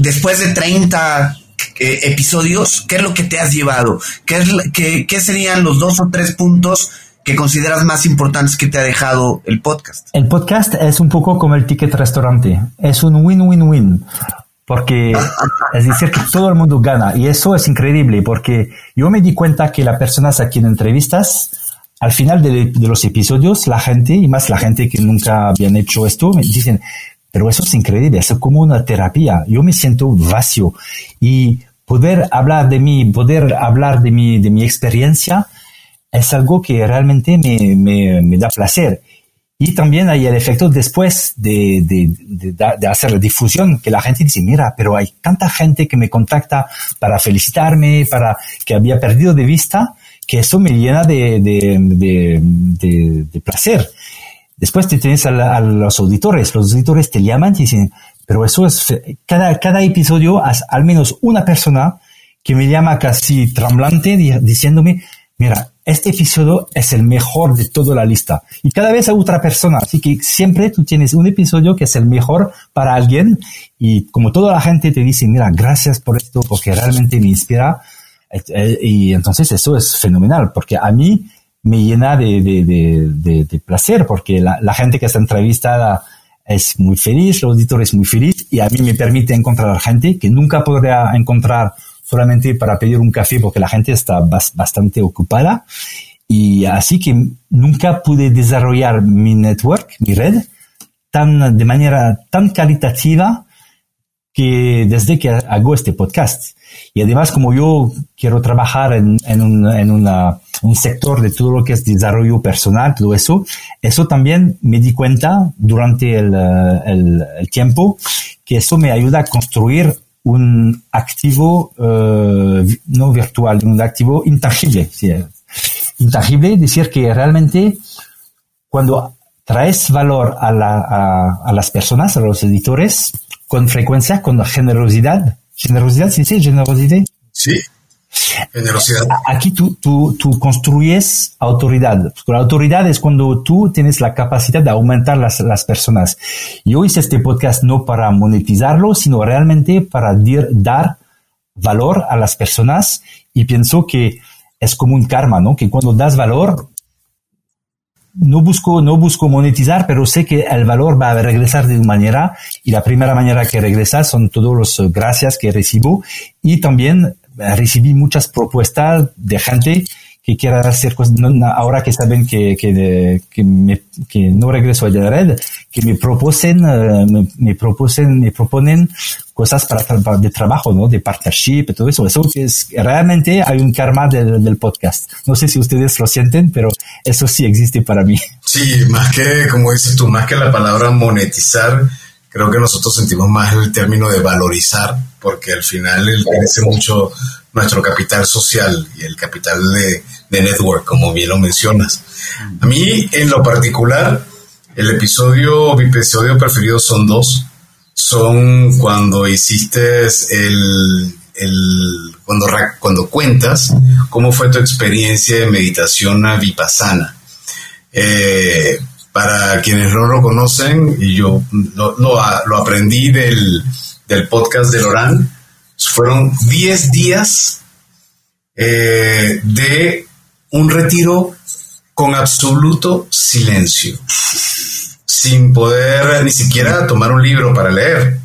después de 30 episodios, ¿qué es lo que te has llevado? ¿Qué serían los 2 o 3 puntos que consideras más importantes que te ha dejado el podcast? El podcast es un poco como el Ticket Restaurante. Es un win-win-win. Porque es decir que todo el mundo gana. Y eso es increíble, porque yo me di cuenta que las personas aquí en entrevistas, al final de los episodios, la gente, y más la gente que nunca habían hecho esto, me dicen, pero eso es increíble, eso es como una terapia. Yo me siento vacío. Y poder hablar de mi experiencia, es algo que realmente me da placer. Y también hay el efecto después de hacer la difusión, que la gente dice, mira, pero hay tanta gente que me contacta para felicitarme, para que había perdido de vista, que eso me llena de placer. Después te tienes a los auditores. Los auditores te llaman y dicen, pero eso es, cada episodio al menos una persona que me llama casi tremblante diciéndome, mira, este episodio es el mejor de toda la lista. Y cada vez hay otra persona. Así que siempre tú tienes un episodio que es el mejor para alguien. Y como toda la gente te dice, mira, gracias por esto, porque realmente me inspira. Y entonces eso es fenomenal, porque a mí me llena de placer, porque la gente que está entrevistada es muy feliz, el auditor es muy feliz, y a mí me permite encontrar gente que nunca podría encontrar solamente para pedir un café, porque la gente está bastante ocupada, Y así que nunca pude desarrollar mi network, mi red, de manera tan calitativa que desde que hago este podcast. Y además, como yo quiero trabajar en un sector de todo lo que es desarrollo personal, todo eso, eso también me di cuenta durante el tiempo que eso me ayuda a construir un activo no virtual, un activo intangible. Sí. Intangible, decir que realmente cuando traes valor a las personas, a los editores, con frecuencia, con generosidad. ¿Generosidad? ¿Sí? ¿Sí? ¿Generosidad? Sí, generosidad. Aquí tú construyes autoridad. La autoridad es cuando tú tienes la capacidad de aumentar las personas. Yo hice este podcast no para monetizarlo, sino realmente para dar valor a las personas, y pienso que es como un karma, ¿no? Que cuando das valor, no busco monetizar, pero sé que el valor va a regresar de una manera, y la primera manera que regresa son todos los gracias que recibo, y también recibí muchas propuestas de gente que quiera hacer cosas. Ahora que saben que no regreso a la red, que me proponen cosas de trabajo, ¿no? De partnership y todo eso. Eso que es, realmente hay un karma del podcast. No sé si ustedes lo sienten, pero eso sí existe para mí. Sí, más que, como dices tú, más que la palabra monetizar, creo que nosotros sentimos más el término de valorizar, porque al final crece mucho nuestro capital social y el capital de network, como bien lo mencionas. A mí, en lo particular, mi episodio preferido son dos. Son cuando hiciste cuando cuentas cómo fue tu experiencia de meditación vipassana. Para quienes no lo conocen, y yo lo aprendí del podcast de Laurent, fueron 10 días de un retiro con absoluto silencio, sin poder ni siquiera tomar un libro para leer.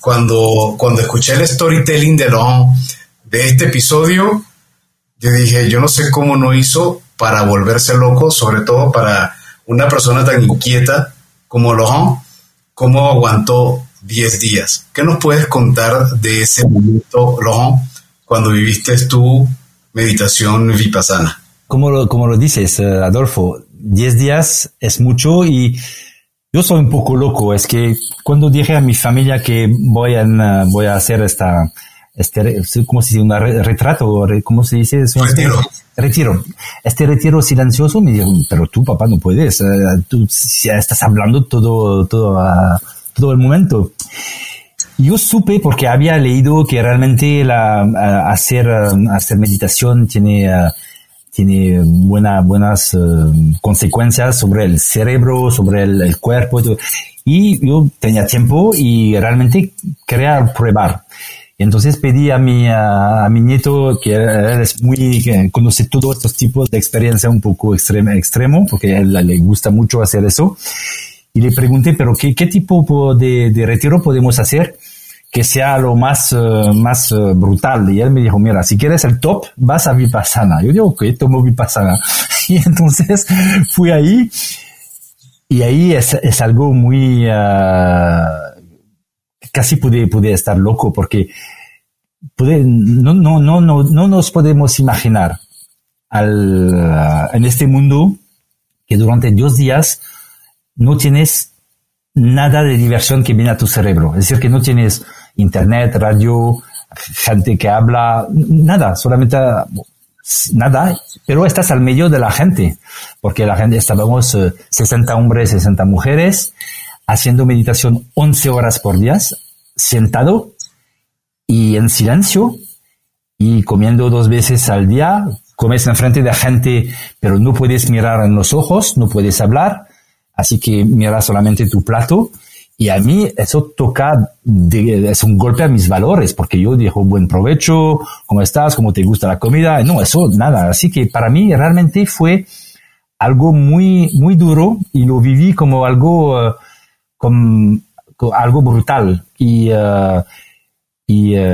Cuando escuché el storytelling de Laurent de este episodio, yo dije, yo no sé cómo no hizo para volverse loco, sobre todo para una persona tan inquieta como Laurent, cómo aguantó 10 días. ¿Qué nos puedes contar de ese momento, Laurent, cuando viviste tu meditación vipassana? Como lo dices, Adolfo, 10 días es mucho, y yo soy un poco loco. Es que cuando dije a mi familia que voy a hacer ¿cómo se dice? ¿Un retrato? ¿Cómo se dice? Retiro. Este retiro silencioso, me dijeron, pero tú, papá, no puedes. Tú estás hablando todo el momento. Yo supe, porque había leído, que realmente hacer meditación tiene buenas consecuencias sobre el cerebro, sobre el cuerpo. Y yo tenía tiempo y realmente quería probar. Y entonces pedí a mi nieto, que conoce todos estos tipos de experiencia un poco extremo, porque a él le gusta mucho hacer eso. Y le pregunté, pero ¿qué tipo de retiro podemos hacer que sea lo más brutal? Y él me dijo, mira, si quieres el top, vas a Vipassana. Yo digo, ok, tomo Vipassana. Y entonces fui ahí, y ahí es algo muy... casi pude estar loco, porque no nos podemos imaginar en este mundo que durante 2 días no tienes nada de diversión que viene a tu cerebro. Es decir, que no tienes internet, radio, gente que habla, nada, solamente nada, pero estás al medio de la gente, porque la gente, estábamos 60 hombres, 60 mujeres, haciendo meditación 11 horas por día, sentado y en silencio, y comiendo 2 veces al día. Comes enfrente de gente, pero no puedes mirar en los ojos, no puedes hablar, así que mira solamente tu plato. Y a mí eso es un golpe a mis valores, porque yo digo, buen provecho, ¿cómo estás? ¿Cómo te gusta la comida? No, eso nada. Así que para mí realmente fue algo muy, muy duro, y lo viví como algo brutal. Y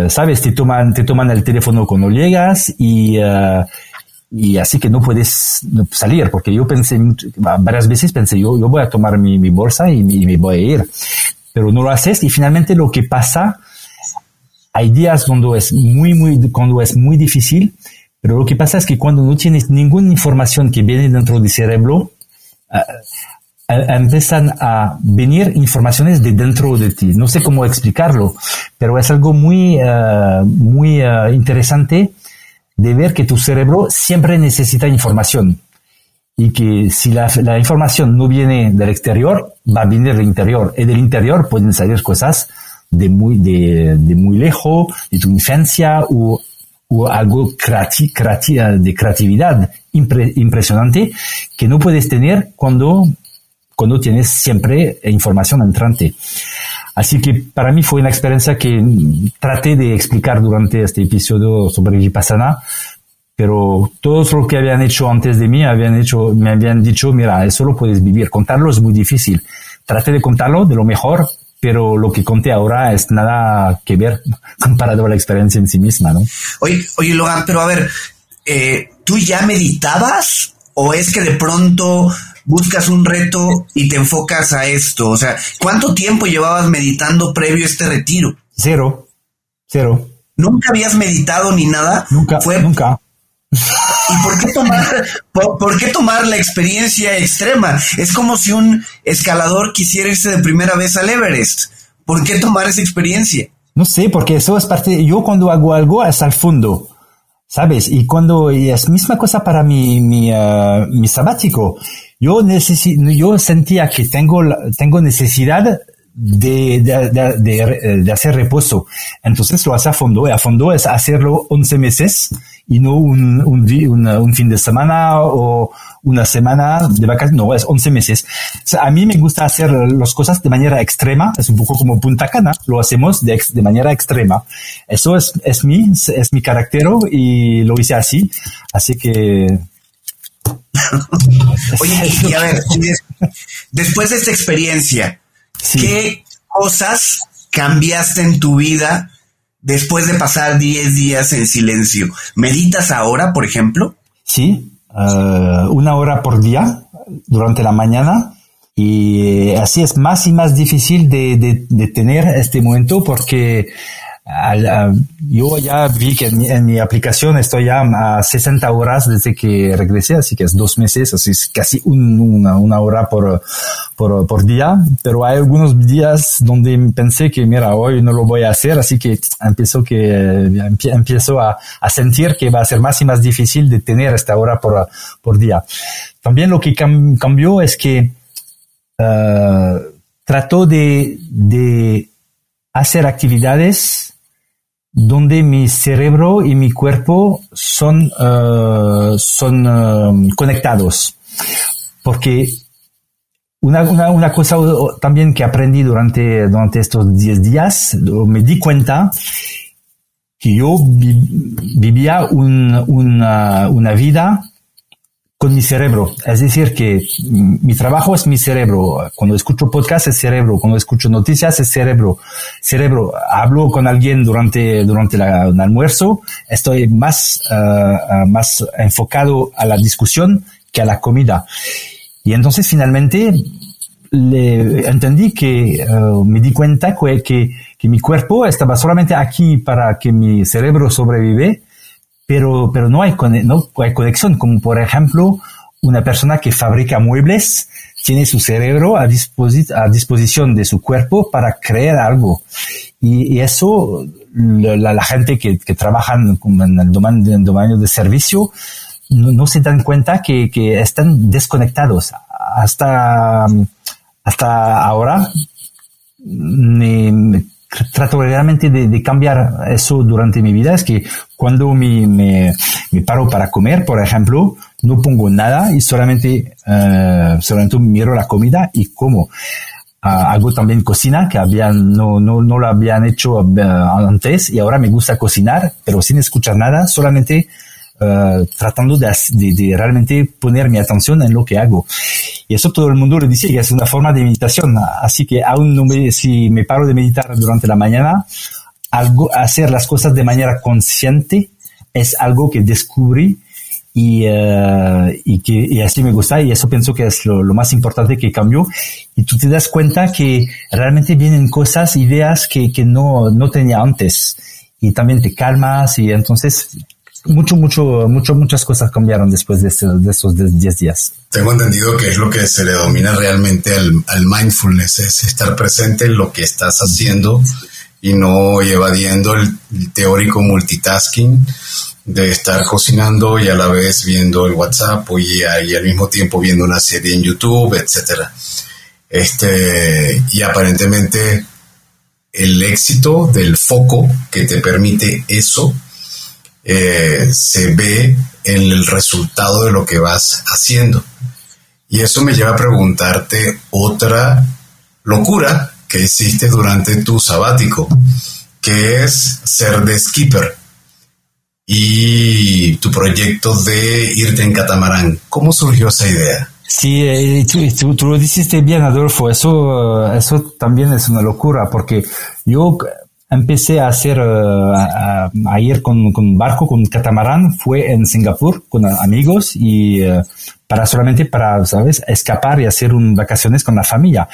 sabes, te toman el teléfono cuando llegas, y así que no puedes salir, porque yo pensé, varias veces pensé, yo voy a tomar mi bolsa y me voy a ir, pero no lo haces, y finalmente lo que pasa, hay días donde es cuando es muy difícil, pero lo que pasa es que cuando no tienes ninguna información que viene dentro del cerebro, empiezan a venir informaciones de dentro de ti. No sé cómo explicarlo, pero es algo muy interesante de ver que tu cerebro siempre necesita información y que si la información no viene del exterior, va a venir del interior. Y del interior pueden salir cosas de muy lejos, de tu infancia o algo de creatividad impresionante que no puedes tener cuando tienes siempre información entrante. Así que para mí fue una experiencia que traté de explicar durante este episodio sobre Vipassana, pero todos los que habían hecho antes de mí me habían dicho, mira, eso lo puedes vivir, contarlo es muy difícil. Traté de contarlo de lo mejor, pero lo que conté ahora es nada que ver comparado a la experiencia en sí misma, ¿no? Oye, Logan, pero a ver, ¿tú ya meditabas o es que de pronto buscas un reto y te enfocas a esto? O sea, ¿cuánto tiempo llevabas meditando previo a este retiro? Cero. ¿Nunca habías meditado ni nada? Nunca. ¿Y por qué tomar la experiencia extrema? Es como si un escalador quisiera irse de primera vez al Everest. ¿Por qué tomar esa experiencia? No sé, porque eso es parte. Yo cuando hago algo es al fondo, ¿sabes? Y es misma cosa para mi sabático. Yo sentía que tengo necesidad de hacer reposo. Entonces lo hace a fondo. Y a fondo es hacerlo 11 meses y no un fin de semana o una semana de vacaciones. No, es 11 meses. O sea, a mí me gusta hacer las cosas de manera extrema. Es un poco como Punta Cana. Lo hacemos de manera extrema. Eso es mi carácter y lo hice así. Así que... Oye, y a ver, después de esta experiencia, sí, ¿qué cosas cambiaste en tu vida después de pasar 10 días en silencio? ¿Meditas ahora, por ejemplo? Sí, 1 hora por día durante la mañana, y así es más y más difícil de tener este momento porque... yo ya vi que en mi aplicación estoy ya a 60 horas desde que regresé, así que es 2 meses, así es casi una hora por día, pero hay algunos días donde pensé que mira, hoy no lo voy a hacer, así que empiezo a sentir que va a ser más y más difícil de tener esta hora por día. También lo que cambió es que trato de hacer actividades donde mi cerebro y mi cuerpo son conectados. Porque una cosa también que aprendí durante estos 10 días, me di cuenta que yo vivía una vida con mi cerebro. Es decir, que mi trabajo es mi cerebro. Cuando escucho podcast es cerebro. Cuando escucho noticias es cerebro. Hablo con alguien durante el almuerzo. Estoy más enfocado a la discusión que a la comida. Y entonces finalmente entendí que me di cuenta que mi cuerpo estaba solamente aquí para que mi cerebro sobrevive. Pero no hay conexión, como por ejemplo, una persona que fabrica muebles tiene su cerebro a disposición de su cuerpo para crear algo. Y eso, la gente que trabaja en el dominio de servicio, no se dan cuenta que están desconectados. Hasta ahora, trato realmente de cambiar eso durante mi vida. Es que cuando me paro para comer, por ejemplo, no pongo nada y solamente miro la comida y como. Hago también cocina, que no lo habían hecho antes, y ahora me gusta cocinar, pero sin escuchar nada, solamente tratando de realmente poner mi atención en lo que hago. Y eso todo el mundo le dice que es una forma de meditación. Así que aún si me paro de meditar durante la mañana, hacer las cosas de manera consciente es algo que descubrí y así me gusta, y eso pienso que es lo más importante que cambió. Y tú te das cuenta que realmente vienen cosas, ideas que no tenía antes, y también te calmas, y entonces muchas cosas cambiaron después de estos 10 días. Tengo entendido que es lo que se le domina realmente al mindfulness, es estar presente en lo que estás haciendo y no evadiendo el teórico multitasking de estar cocinando y a la vez viendo el WhatsApp y al mismo tiempo viendo una serie en YouTube, etcétera. Y aparentemente el éxito del foco que te permite eso se ve en el resultado de lo que vas haciendo. Y eso me lleva a preguntarte otra locura que hiciste durante tu sabático, que es ser de skipper y tu proyecto de irte en catamarán. ¿Cómo surgió esa idea? Sí, tú lo dijiste bien, Adolfo. Eso también es una locura, porque yo empecé a hacer, a ir con barco, con catamarán, fue en Singapur con amigos y solamente para, ¿sabes?, escapar y hacer vacaciones con la familia.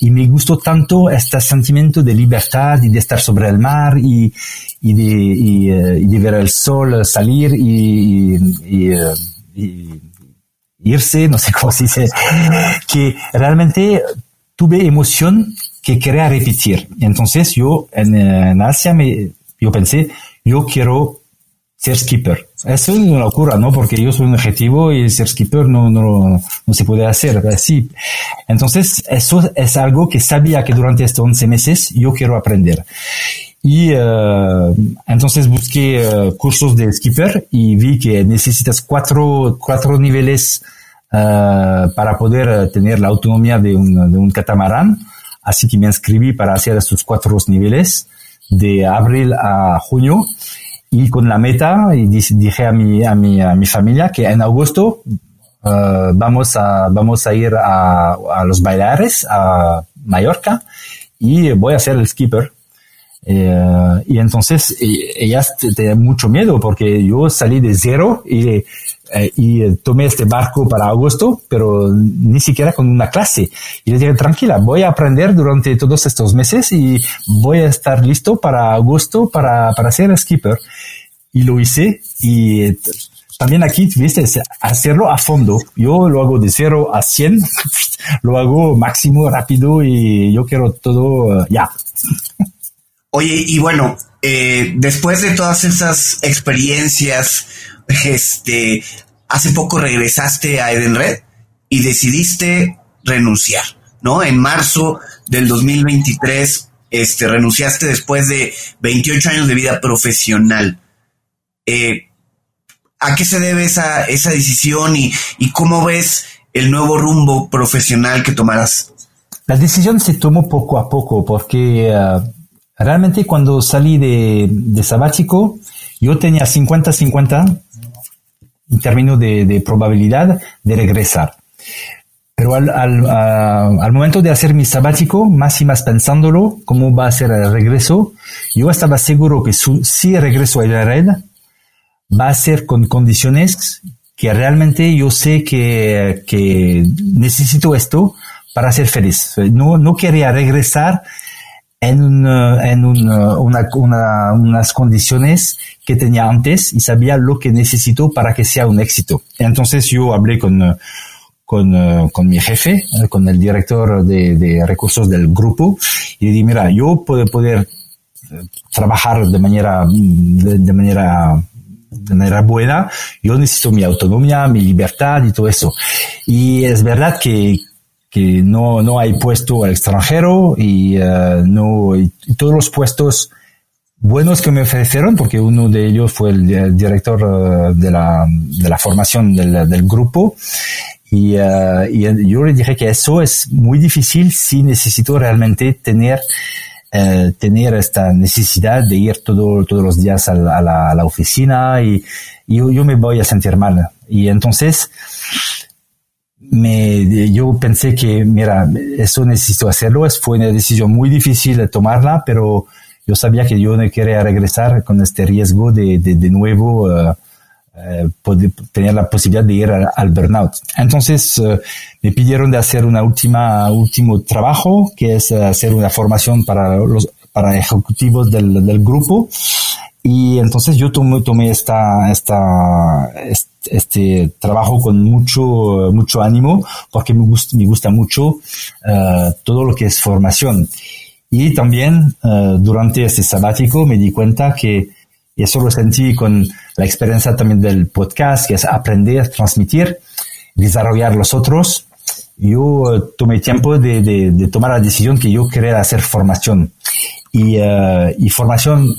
Y me gustó tanto este sentimiento de libertad y de estar sobre el mar y de ver el sol salir y irse, no sé cómo se dice, que realmente tuve emoción que quería repetir. Entonces yo en Asia yo pensé, yo quiero ser skipper. Eso es una locura, ¿no? Porque yo soy un objetivo y ser skipper no se puede hacer así. Entonces eso es algo que sabía que durante estos 11 meses yo quiero aprender. Y entonces busqué cursos de skipper y vi que necesitas cuatro niveles para poder tener la autonomía de un catamarán. Así que me inscribí para hacer estos 4 niveles de abril a junio, y con la meta, y dije a mi familia que en agosto vamos a ir a los Baleares, a Mallorca, y voy a ser el skipper. Y entonces ellas tenían mucho miedo porque yo salí de cero y tomé este barco para agosto, pero ni siquiera con una clase. Y le dije, tranquila, voy a aprender durante todos estos meses y voy a estar listo para agosto para ser skipper. Y lo hice. Y también aquí, viste, hacerlo a fondo. Yo lo hago de 0 a 100, lo hago máximo, rápido, y yo quiero todo ya. Oye, y bueno, después de todas esas experiencias, hace poco regresaste a Edenred y decidiste renunciar, ¿no? En marzo del 2023, renunciaste después de 28 años de vida profesional. ¿A qué se debe esa decisión y cómo ves el nuevo rumbo profesional que tomarás? La decisión se tomó poco a poco porque realmente cuando salí de sabático, yo tenía 50-50 en términos de probabilidad de regresar. Pero al momento de hacer mi sabático, más y más pensándolo, cómo va a ser el regreso, yo estaba seguro que si regreso a la red, va a ser con condiciones que realmente yo sé que necesito esto para ser feliz. No quería regresar en unas condiciones que tenía antes y sabía lo que necesito para que sea un éxito. Entonces yo hablé con mi jefe, con el director de recursos del grupo, y le dije, mira, yo puedo poder trabajar de manera buena, yo necesito mi autonomía, mi libertad y todo eso. Y es verdad que no hay puesto al extranjero y todos los puestos buenos que me ofrecieron, porque uno de ellos fue el director de la formación del grupo, y yo le dije que eso es muy difícil si necesito realmente tener esta necesidad de ir todos los días a la oficina, y yo me voy a sentir mal. Y entonces yo pensé que, mira, eso necesito hacerlo. Fue una decisión muy difícil de tomarla, pero yo sabía que yo no quería regresar con este riesgo de nuevo tener la posibilidad de ir al burnout. Entonces me pidieron de hacer una último trabajo, que es hacer una formación para ejecutivos del grupo. Y entonces yo tomé este trabajo con mucho ánimo, porque me gusta mucho todo lo que es formación. Y también durante este sabático me di cuenta que, y eso lo sentí con la experiencia también del podcast, que es aprender, transmitir, desarrollar los otros. Yo tomé tiempo de tomar la decisión que yo quería hacer formación. Y formación,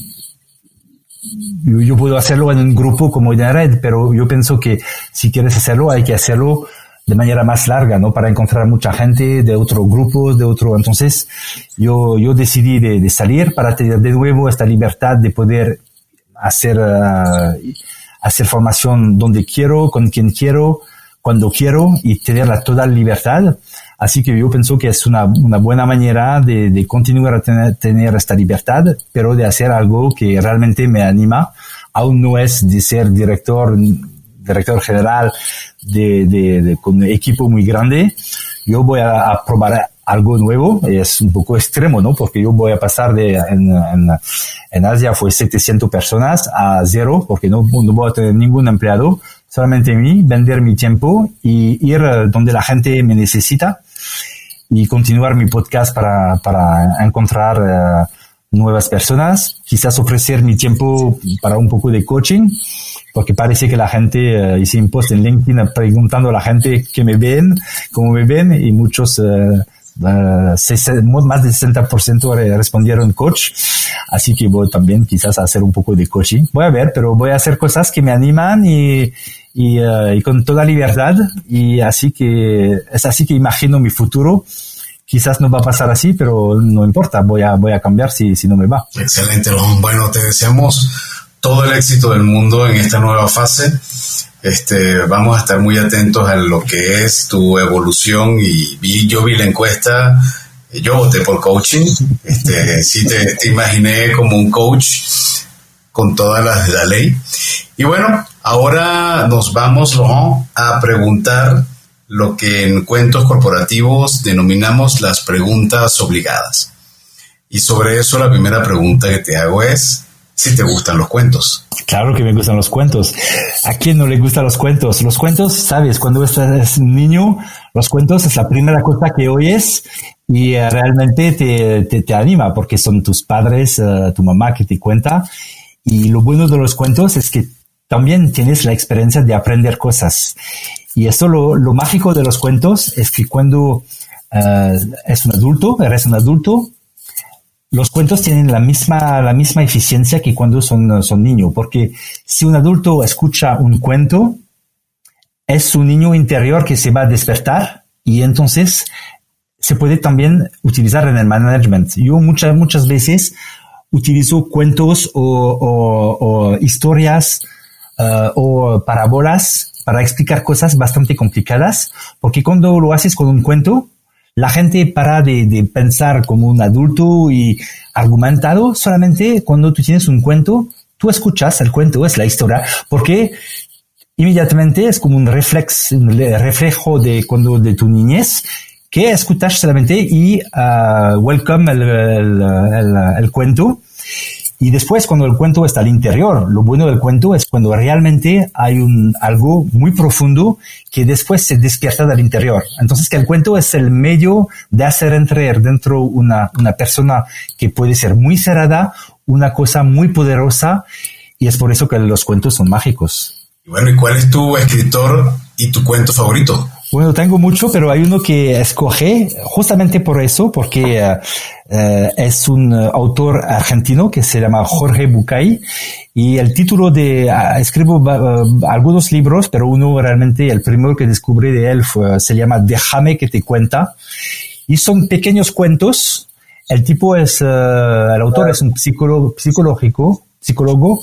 yo puedo hacerlo en un grupo como Edenred, pero yo pienso que si quieres hacerlo, hay que hacerlo de manera más larga, ¿no? Para encontrar mucha gente de otros grupos, de otro. Entonces, yo decidí de salir para tener de nuevo esta libertad de poder hacer formación donde quiero, con quien quiero, cuando quiero, y tener la total libertad. Así que yo pienso que es una buena manera de continuar a tener esta libertad, pero de hacer algo que realmente me anima. Aún no es de ser director general con un equipo muy grande. Yo voy a probar algo nuevo. Es un poco extremo, ¿no? Porque yo voy a pasar en Asia fue 700 personas a cero, porque no voy a tener ningún empleado. Solamente mí, vender mi tiempo y ir donde la gente me necesita, y continuar mi podcast para encontrar nuevas personas, quizás ofrecer mi tiempo para un poco de coaching, porque parece que la gente hice un post en LinkedIn preguntando a la gente que me ven, cómo me ven, y muchos más del 60% respondieron coach. Así que voy también quizás a hacer un poco de coaching. Voy a ver, pero voy a hacer cosas que me animan y con toda libertad. Y así que es así que imagino mi futuro. Quizás no va a pasar así, pero no importa. Voy a cambiar si no me va. Excelente, Laurent. Bueno, te deseamos todo el éxito del mundo en esta nueva fase. Vamos a estar muy atentos a lo que es tu evolución, y yo vi la encuesta, yo voté por coaching. Sí te imaginé como un coach con todas las de la ley. Y bueno, ahora nos vamos, Laurent, a preguntar lo que en Cuentos Corporativos denominamos las preguntas obligadas. Y sobre eso la primera pregunta que te hago es si te gustan los cuentos. Claro que me gustan los cuentos. ¿A quién no le gustan los cuentos? Los cuentos, sabes, cuando estás niño, los cuentos es la primera cosa que oyes y realmente te anima, porque son tus padres, tu mamá que te cuenta. Y lo bueno de los cuentos es que también tienes la experiencia de aprender cosas. Y esto, lo mágico de los cuentos es que cuando eres un adulto, los cuentos tienen la misma eficiencia que cuando son niños, porque si un adulto escucha un cuento, es su niño interior que se va a despertar, y entonces se puede también utilizar en el management. Yo muchas veces utilizo cuentos o historias o parábolas para explicar cosas bastante complicadas, porque cuando lo haces con un cuento, la gente para de pensar como un adulto y argumentado. Solamente cuando tú tienes un cuento, tú escuchas el cuento, es la historia, porque inmediatamente es como un reflejo de tu niñez, que escuchas solamente y welcome el cuento. Y después, cuando el cuento está al interior, lo bueno del cuento es cuando realmente hay algo muy profundo que después se despierta del interior. Entonces, que el cuento es el medio de hacer entrar dentro una persona que puede ser muy cerrada, una cosa muy poderosa, y es por eso que los cuentos son mágicos. Y bueno, ¿y cuál es tu escritor y tu cuento favorito? Bueno, tengo mucho, pero hay uno que escogí justamente por eso, porque es un autor argentino que se llama Jorge Bucay, y el título escribo algunos libros, pero uno realmente, el primero que descubrí de él se llama Déjame que te cuente, y son pequeños cuentos. El tipo el autor es un psicólogo,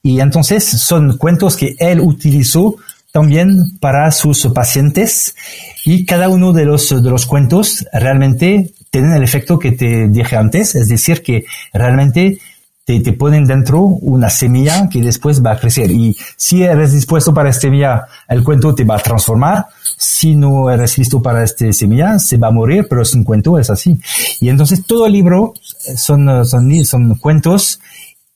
y entonces son cuentos que él utilizó también para sus pacientes, y cada uno de los cuentos realmente tienen el efecto que te dije antes, es decir, que realmente te ponen dentro una semilla que después va a crecer. Y si eres dispuesto para esta semilla, el cuento te va a transformar. Si no eres listo para esta semilla, se va a morir, pero es un cuento, es así. Y entonces todo el libro son cuentos,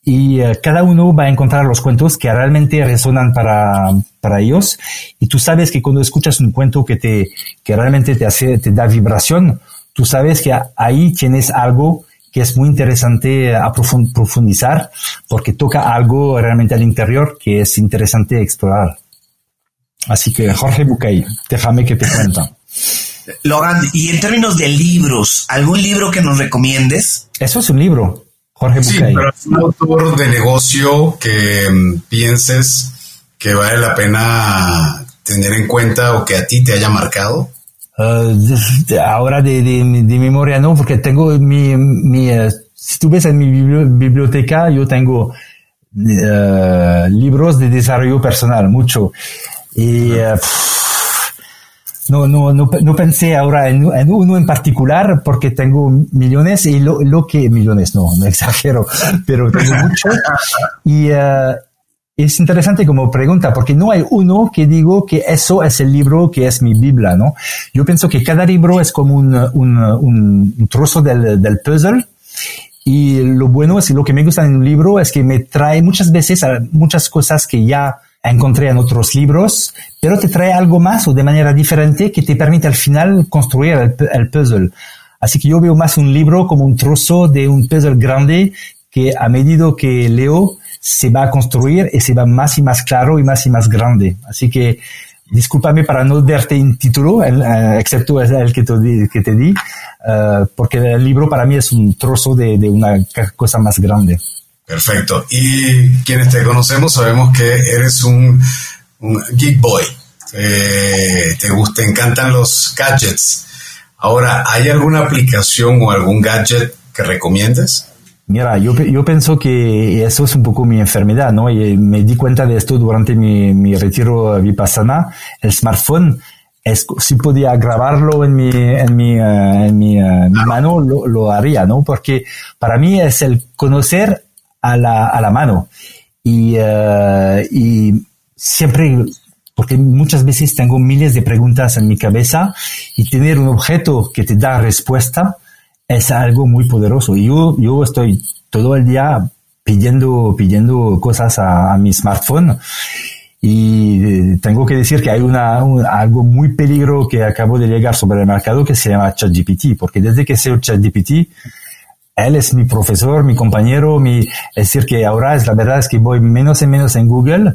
y cada uno va a encontrar los cuentos que realmente resonan para ellos. Y tú sabes que cuando escuchas un cuento que realmente te da vibración, tú sabes que ahí tienes algo que es muy interesante a profundizar, porque toca algo realmente al interior que es interesante explorar. Así que, Jorge Bucay, déjame que te cuente. Laurent, y en términos de libros, ¿algún libro que nos recomiendes? Eso es un libro, Jorge Bucay. Sí, pero es un autor de negocio que pienses que vale la pena tener en cuenta o que a ti te haya marcado. Ahora de memoria no, porque tengo mi si tú ves en mi biblioteca, yo tengo libros de desarrollo personal, mucho. Y no pensé ahora en uno en particular, porque tengo millones y lo que millones, no, me exagero, pero tengo mucho. Y es interesante como pregunta, porque no hay uno que digo que eso es el libro que es mi Biblia, ¿no? Yo pienso que cada libro es como un trozo del puzzle. Y lo bueno es, lo que me gusta en un libro es que me trae muchas veces muchas cosas que ya encontré en otros libros, pero te trae algo más o de manera diferente que te permite al final construir el puzzle. Así que yo veo más un libro como un trozo de un puzzle grande que a medida que leo se va a construir y se va más y más claro y más grande. Así que discúlpame para no darte un título, excepto el que te di, porque el libro para mí es un trozo de una cosa más grande. Perfecto. Y quienes te conocemos sabemos que eres un geek boy. Te encantan los gadgets. Ahora, ¿hay alguna aplicación o algún gadget que recomiendes? Mira, yo pienso que eso es un poco mi enfermedad, ¿no? Y me di cuenta de esto durante mi retiro Vipassana. El smartphone, si podía grabarlo en mi mano, lo haría, ¿no? Porque para mí es el conocer a la mano. Y siempre, porque muchas veces tengo miles de preguntas en mi cabeza, y tener un objeto que te da respuesta es algo muy poderoso. Y yo estoy todo el día pidiendo cosas a mi smartphone. Y tengo que decir que hay algo muy peligro que acabo de llegar sobre el mercado, que se llama ChatGPT, porque desde que sé ChatGPT, él es mi profesor, mi compañero, es decir, que ahora la verdad es que voy menos y menos en Google,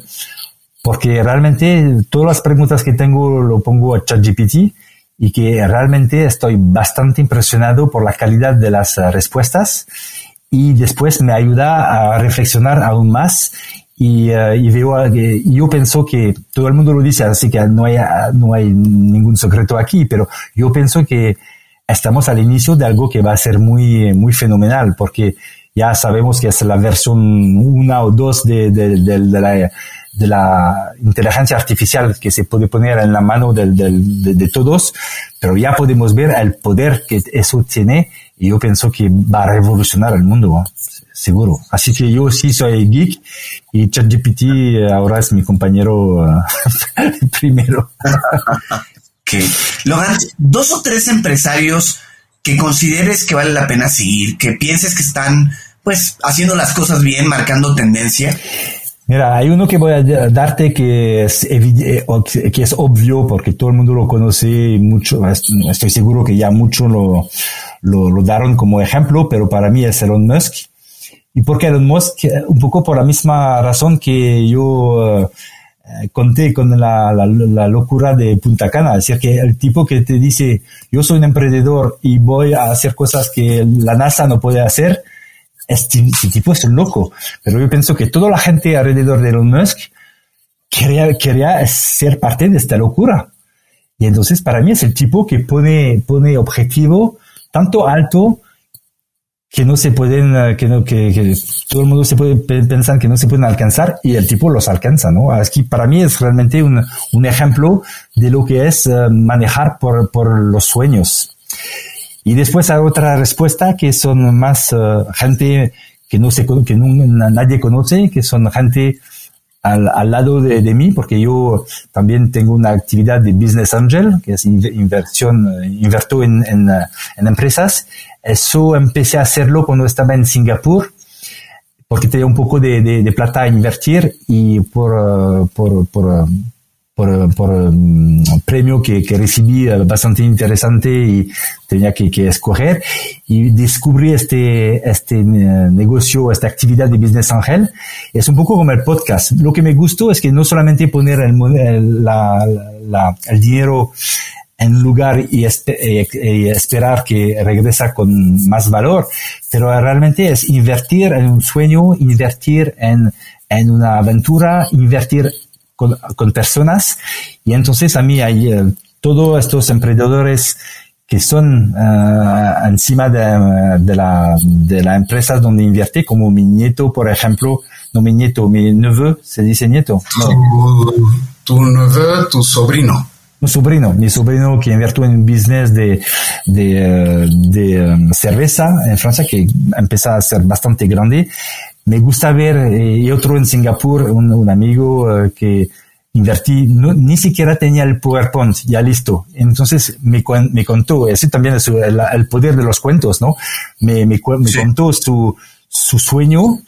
porque realmente todas las preguntas que tengo lo pongo a ChatGPT. Y que realmente estoy bastante impresionado por la calidad de las respuestas, y después me ayuda a reflexionar aún más. Y yo pienso que todo el mundo lo dice, así que no hay ningún secreto aquí, pero yo pienso que estamos al inicio de algo que va a ser muy, muy fenomenal, porque ya sabemos que es la versión 1 o 2 de la inteligencia artificial que se puede poner en la mano de todos, pero ya podemos ver el poder que eso tiene, y yo pienso que va a revolucionar el mundo, seguro. Así que yo sí soy geek, y ChatGPT ahora es mi compañero primero. Okay. Laurent, 2 o 3 empresarios que consideres que vale la pena seguir, que pienses que están pues haciendo las cosas bien, marcando tendencia. Mira, hay uno que voy a darte que es obvio, porque todo el mundo lo conoce mucho. Estoy seguro que ya muchos lo daron como ejemplo, pero para mí es Elon Musk. ¿Y por qué Elon Musk? Un poco por la misma razón que yo conté con la locura de Punta Cana. Es decir, que el tipo que te dice, yo soy un emprendedor y voy a hacer cosas que la NASA no puede hacer, este tipo es un loco. Pero yo pienso que toda la gente alrededor de Elon Musk quería ser parte de esta locura. Y entonces para mí es el tipo que pone objetivo tanto alto que no se pueden, que todo el mundo se puede pensar que no se pueden alcanzar, y el tipo los alcanza, ¿no? Así que para mí es realmente un ejemplo de lo que es manejar por los sueños. Y después hay otra respuesta que son más gente nadie conoce, que son gente al lado de mí, porque yo también tengo una actividad de Business Angel, que es inverto en empresas. Eso empecé a hacerlo cuando estaba en Singapur, porque tenía un poco de plata a invertir y por premio que recibí bastante interesante y tenía que escoger. Y descubrí este negocio, esta actividad de Business Angel. Es un poco como el podcast. Lo que me gustó es que no solamente poner el dinero en lugar y esperar que regresa con más valor, pero realmente es invertir en un sueño, invertir en una aventura, invertir con personas. Y entonces a mí hay todos estos emprendedores que son encima de la empresa donde invierte, como mi nieto, por ejemplo. No mi nieto, mi neveu, se dice nieto. No. Tu neveu, tu sobrino. Mi sobrino que invirtió en un business de cerveza en Francia, que empezó a ser bastante grande. Me gusta ver, y otro en Singapur, un amigo que invertí, ni siquiera tenía el PowerPoint, ya listo. Entonces me contó, ese también es el poder de los cuentos, ¿no? Me contó su sueño.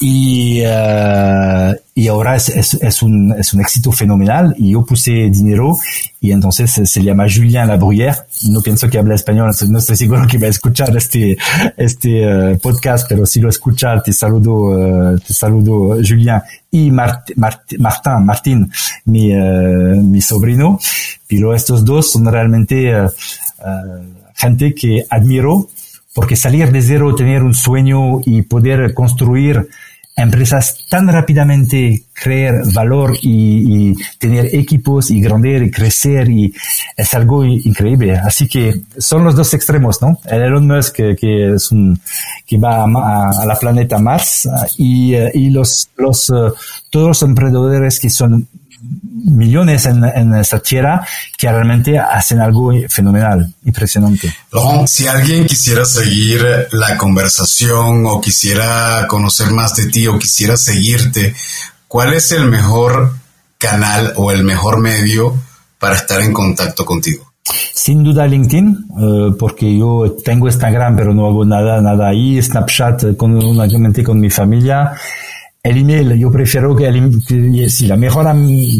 Y ahora es un éxito fenomenal, y yo puse dinero, y entonces se llama Julien Labrouillère. No pienso que habla español, no estoy seguro que va a escuchar este podcast, pero si lo escucha, te saludo Julien y Martín, mi sobrino. Pero estos dos son realmente gente que admiro, porque salir de cero, tener un sueño y poder construir empresas tan rápidamente, crear valor y tener equipos y grandir y crecer, y es algo increíble. Así que son los dos extremos, ¿no? El Elon Musk que es que va a la planeta Mars, y todos los emprendedores que son millones en esta tierra, que realmente hacen algo fenomenal, impresionante. Laurent, si alguien quisiera seguir la conversación o quisiera conocer más de ti o quisiera seguirte, ¿cuál es el mejor canal o el mejor medio para estar en contacto contigo? Sin duda LinkedIn, porque yo tengo Instagram pero no hago nada ahí, Snapchat únicamente con mi familia. El email, yo prefiero si la mejor,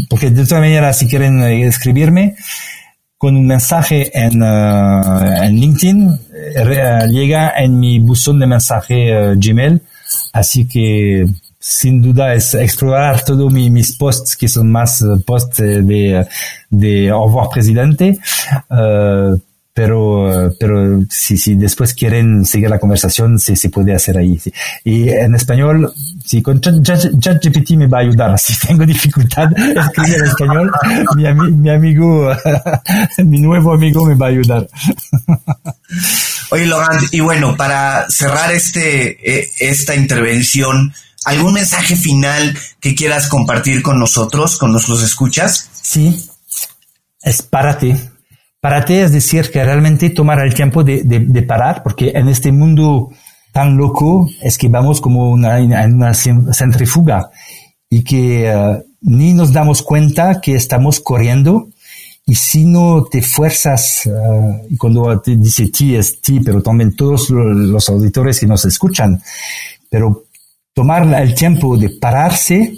porque de todas maneras, si quieren escribirme con un mensaje en LinkedIn, llega en mi buzón de mensaje Gmail. Así que sin duda es explorar todos mis posts, que son más posts de Au revoir Presidente. Pero si después quieren seguir la conversación, se puede hacer ahí. Sí. Y en español, sí, con ChatGPT me va a ayudar. Si tengo dificultad en escribir en español, mi nuevo amigo me va a ayudar. Oye, Laurent, y bueno, para cerrar esta intervención, ¿algún mensaje final que quieras compartir con nosotros, con nuestros escuchas? Sí, es Párate es decir que realmente tomar el tiempo de parar, porque en este mundo tan loco es que vamos como en una centrifuga, y que ni nos damos cuenta que estamos corriendo. Y si no te fuerzas, y cuando te dice ti es ti, pero también todos los auditores que nos escuchan, pero tomar el tiempo de pararse,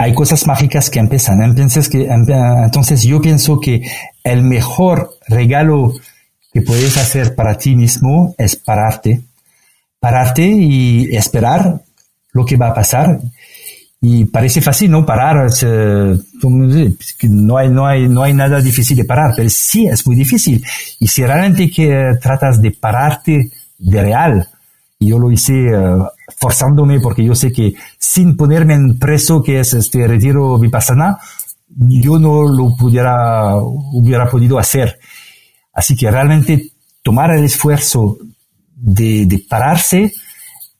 hay cosas mágicas que empiezan. Entonces yo pienso que el mejor regalo que puedes hacer para ti mismo es pararte y esperar lo que va a pasar. Y parece fácil, ¿no? Parar, no hay nada difícil de parar, pero sí es muy difícil. Y si realmente que tratas de pararte de real, yo lo hice forzándome, porque yo sé que sin ponerme en preso, que es este retiro Vipassana, yo no lo hubiera podido hacer. Así que realmente tomar el esfuerzo de pararse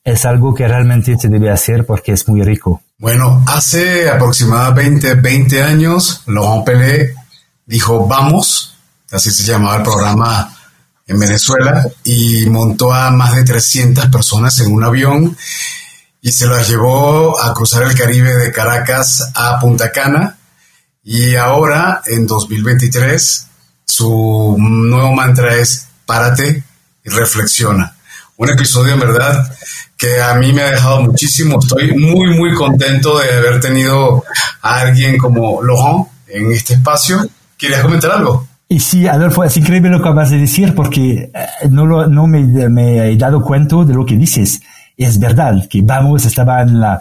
es algo que realmente se debe hacer, porque es muy rico. Bueno, hace aproximadamente 20 años, Laurent Pellet dijo, vamos, así se llamaba el programa en Venezuela y montó a más de 300 personas en un avión y se las llevó a cruzar el Caribe de Caracas a Punta Cana. Y ahora, en 2023, su nuevo mantra es párate y reflexiona. Un episodio, en verdad, que a mí me ha dejado muchísimo. Estoy muy, muy contento de haber tenido a alguien como Laurent en este espacio. ¿Querías comentar algo? Y sí, Adolfo, es increíble lo que acabas de decir porque no me he dado cuenta de lo que dices. Es verdad que vamos, estaba en la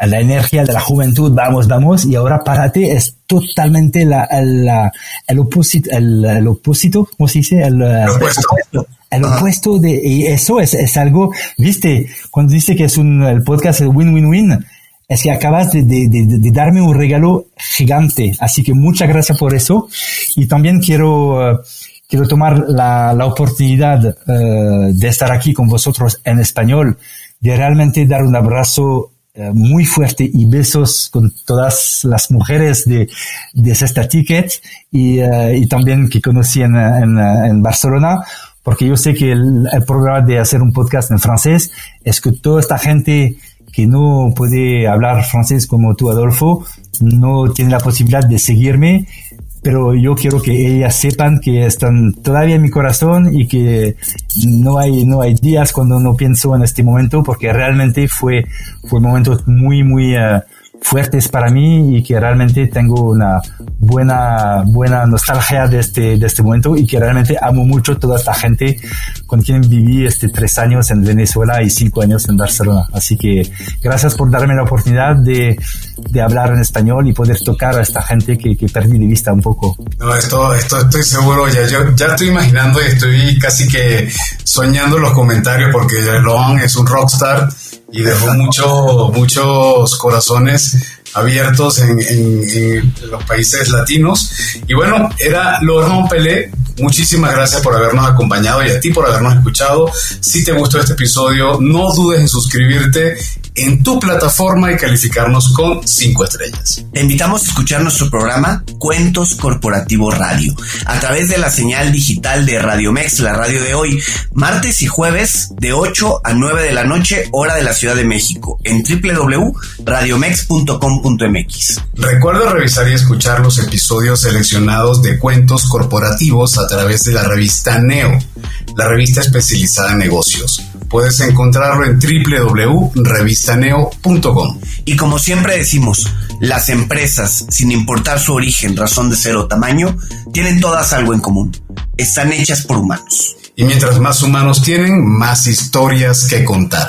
energía de la juventud, vamos, y ahora párate es totalmente el opósito, ¿cómo se dice? El opuesto de, y eso es algo, viste, cuando dice que es el podcast win-win-win, es que acabas de darme un regalo gigante, así que muchas gracias por eso, y también quiero tomar la oportunidad de estar aquí con vosotros en español, de realmente dar un abrazo muy fuerte y besos con todas las mujeres de esta Ticket y también que conocí en Barcelona, porque yo sé que el programa de hacer un podcast en francés es que toda esta gente que no puede hablar francés como tú, Adolfo, no tiene la posibilidad de seguirme, pero yo quiero que ellas sepan que están todavía en mi corazón y que no hay días cuando no pienso en este momento, porque realmente fue momentos muy, muy fuertes para mí y que realmente tengo una buena nostalgia de este momento y que realmente amo mucho toda esta gente con quien viví 3 años en Venezuela y 5 años en Barcelona. Así que gracias por darme la oportunidad de hablar en español y poder tocar a esta gente que perdí de vista un poco. No, esto estoy seguro, yo estoy imaginando y estoy casi que soñando los comentarios porque Laurent es un rockstar y dejó muchos corazones abiertos en los países latinos. Y bueno, era Laurent Pellet. Muchísimas gracias por habernos acompañado y a ti por habernos escuchado. Si te gustó este episodio, no dudes en suscribirte en tu plataforma y calificarnos con 5 estrellas. Te invitamos a escuchar nuestro programa Cuentos Corporativos Radio a través de la señal digital de Radiomex, la radio de hoy, martes y jueves de 8 a 9 de la noche, hora de la Ciudad de México, en www.radiomex.com.mx. Recuerda revisar y escuchar los episodios seleccionados de Cuentos Corporativos a través de la revista NEO, la revista especializada en negocios. Puedes encontrarlo en www.revistaneo.com. Y como siempre decimos, las empresas, sin importar su origen, razón de ser o tamaño, tienen todas algo en común. Están hechas por humanos. Y mientras más humanos tienen, más historias que contar.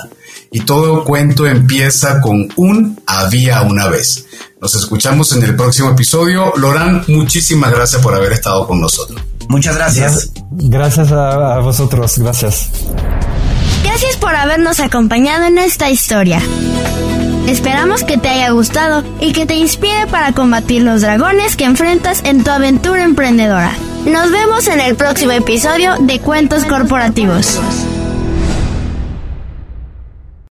Y todo cuento empieza con un había una vez. Nos escuchamos en el próximo episodio. Laurent, muchísimas gracias por haber estado con nosotros. Muchas gracias. Gracias a vosotros, gracias. Gracias por habernos acompañado en esta historia. Esperamos que te haya gustado y que te inspire para combatir los dragones que enfrentas en tu aventura emprendedora. Nos vemos en el próximo episodio de Cuentos Corporativos.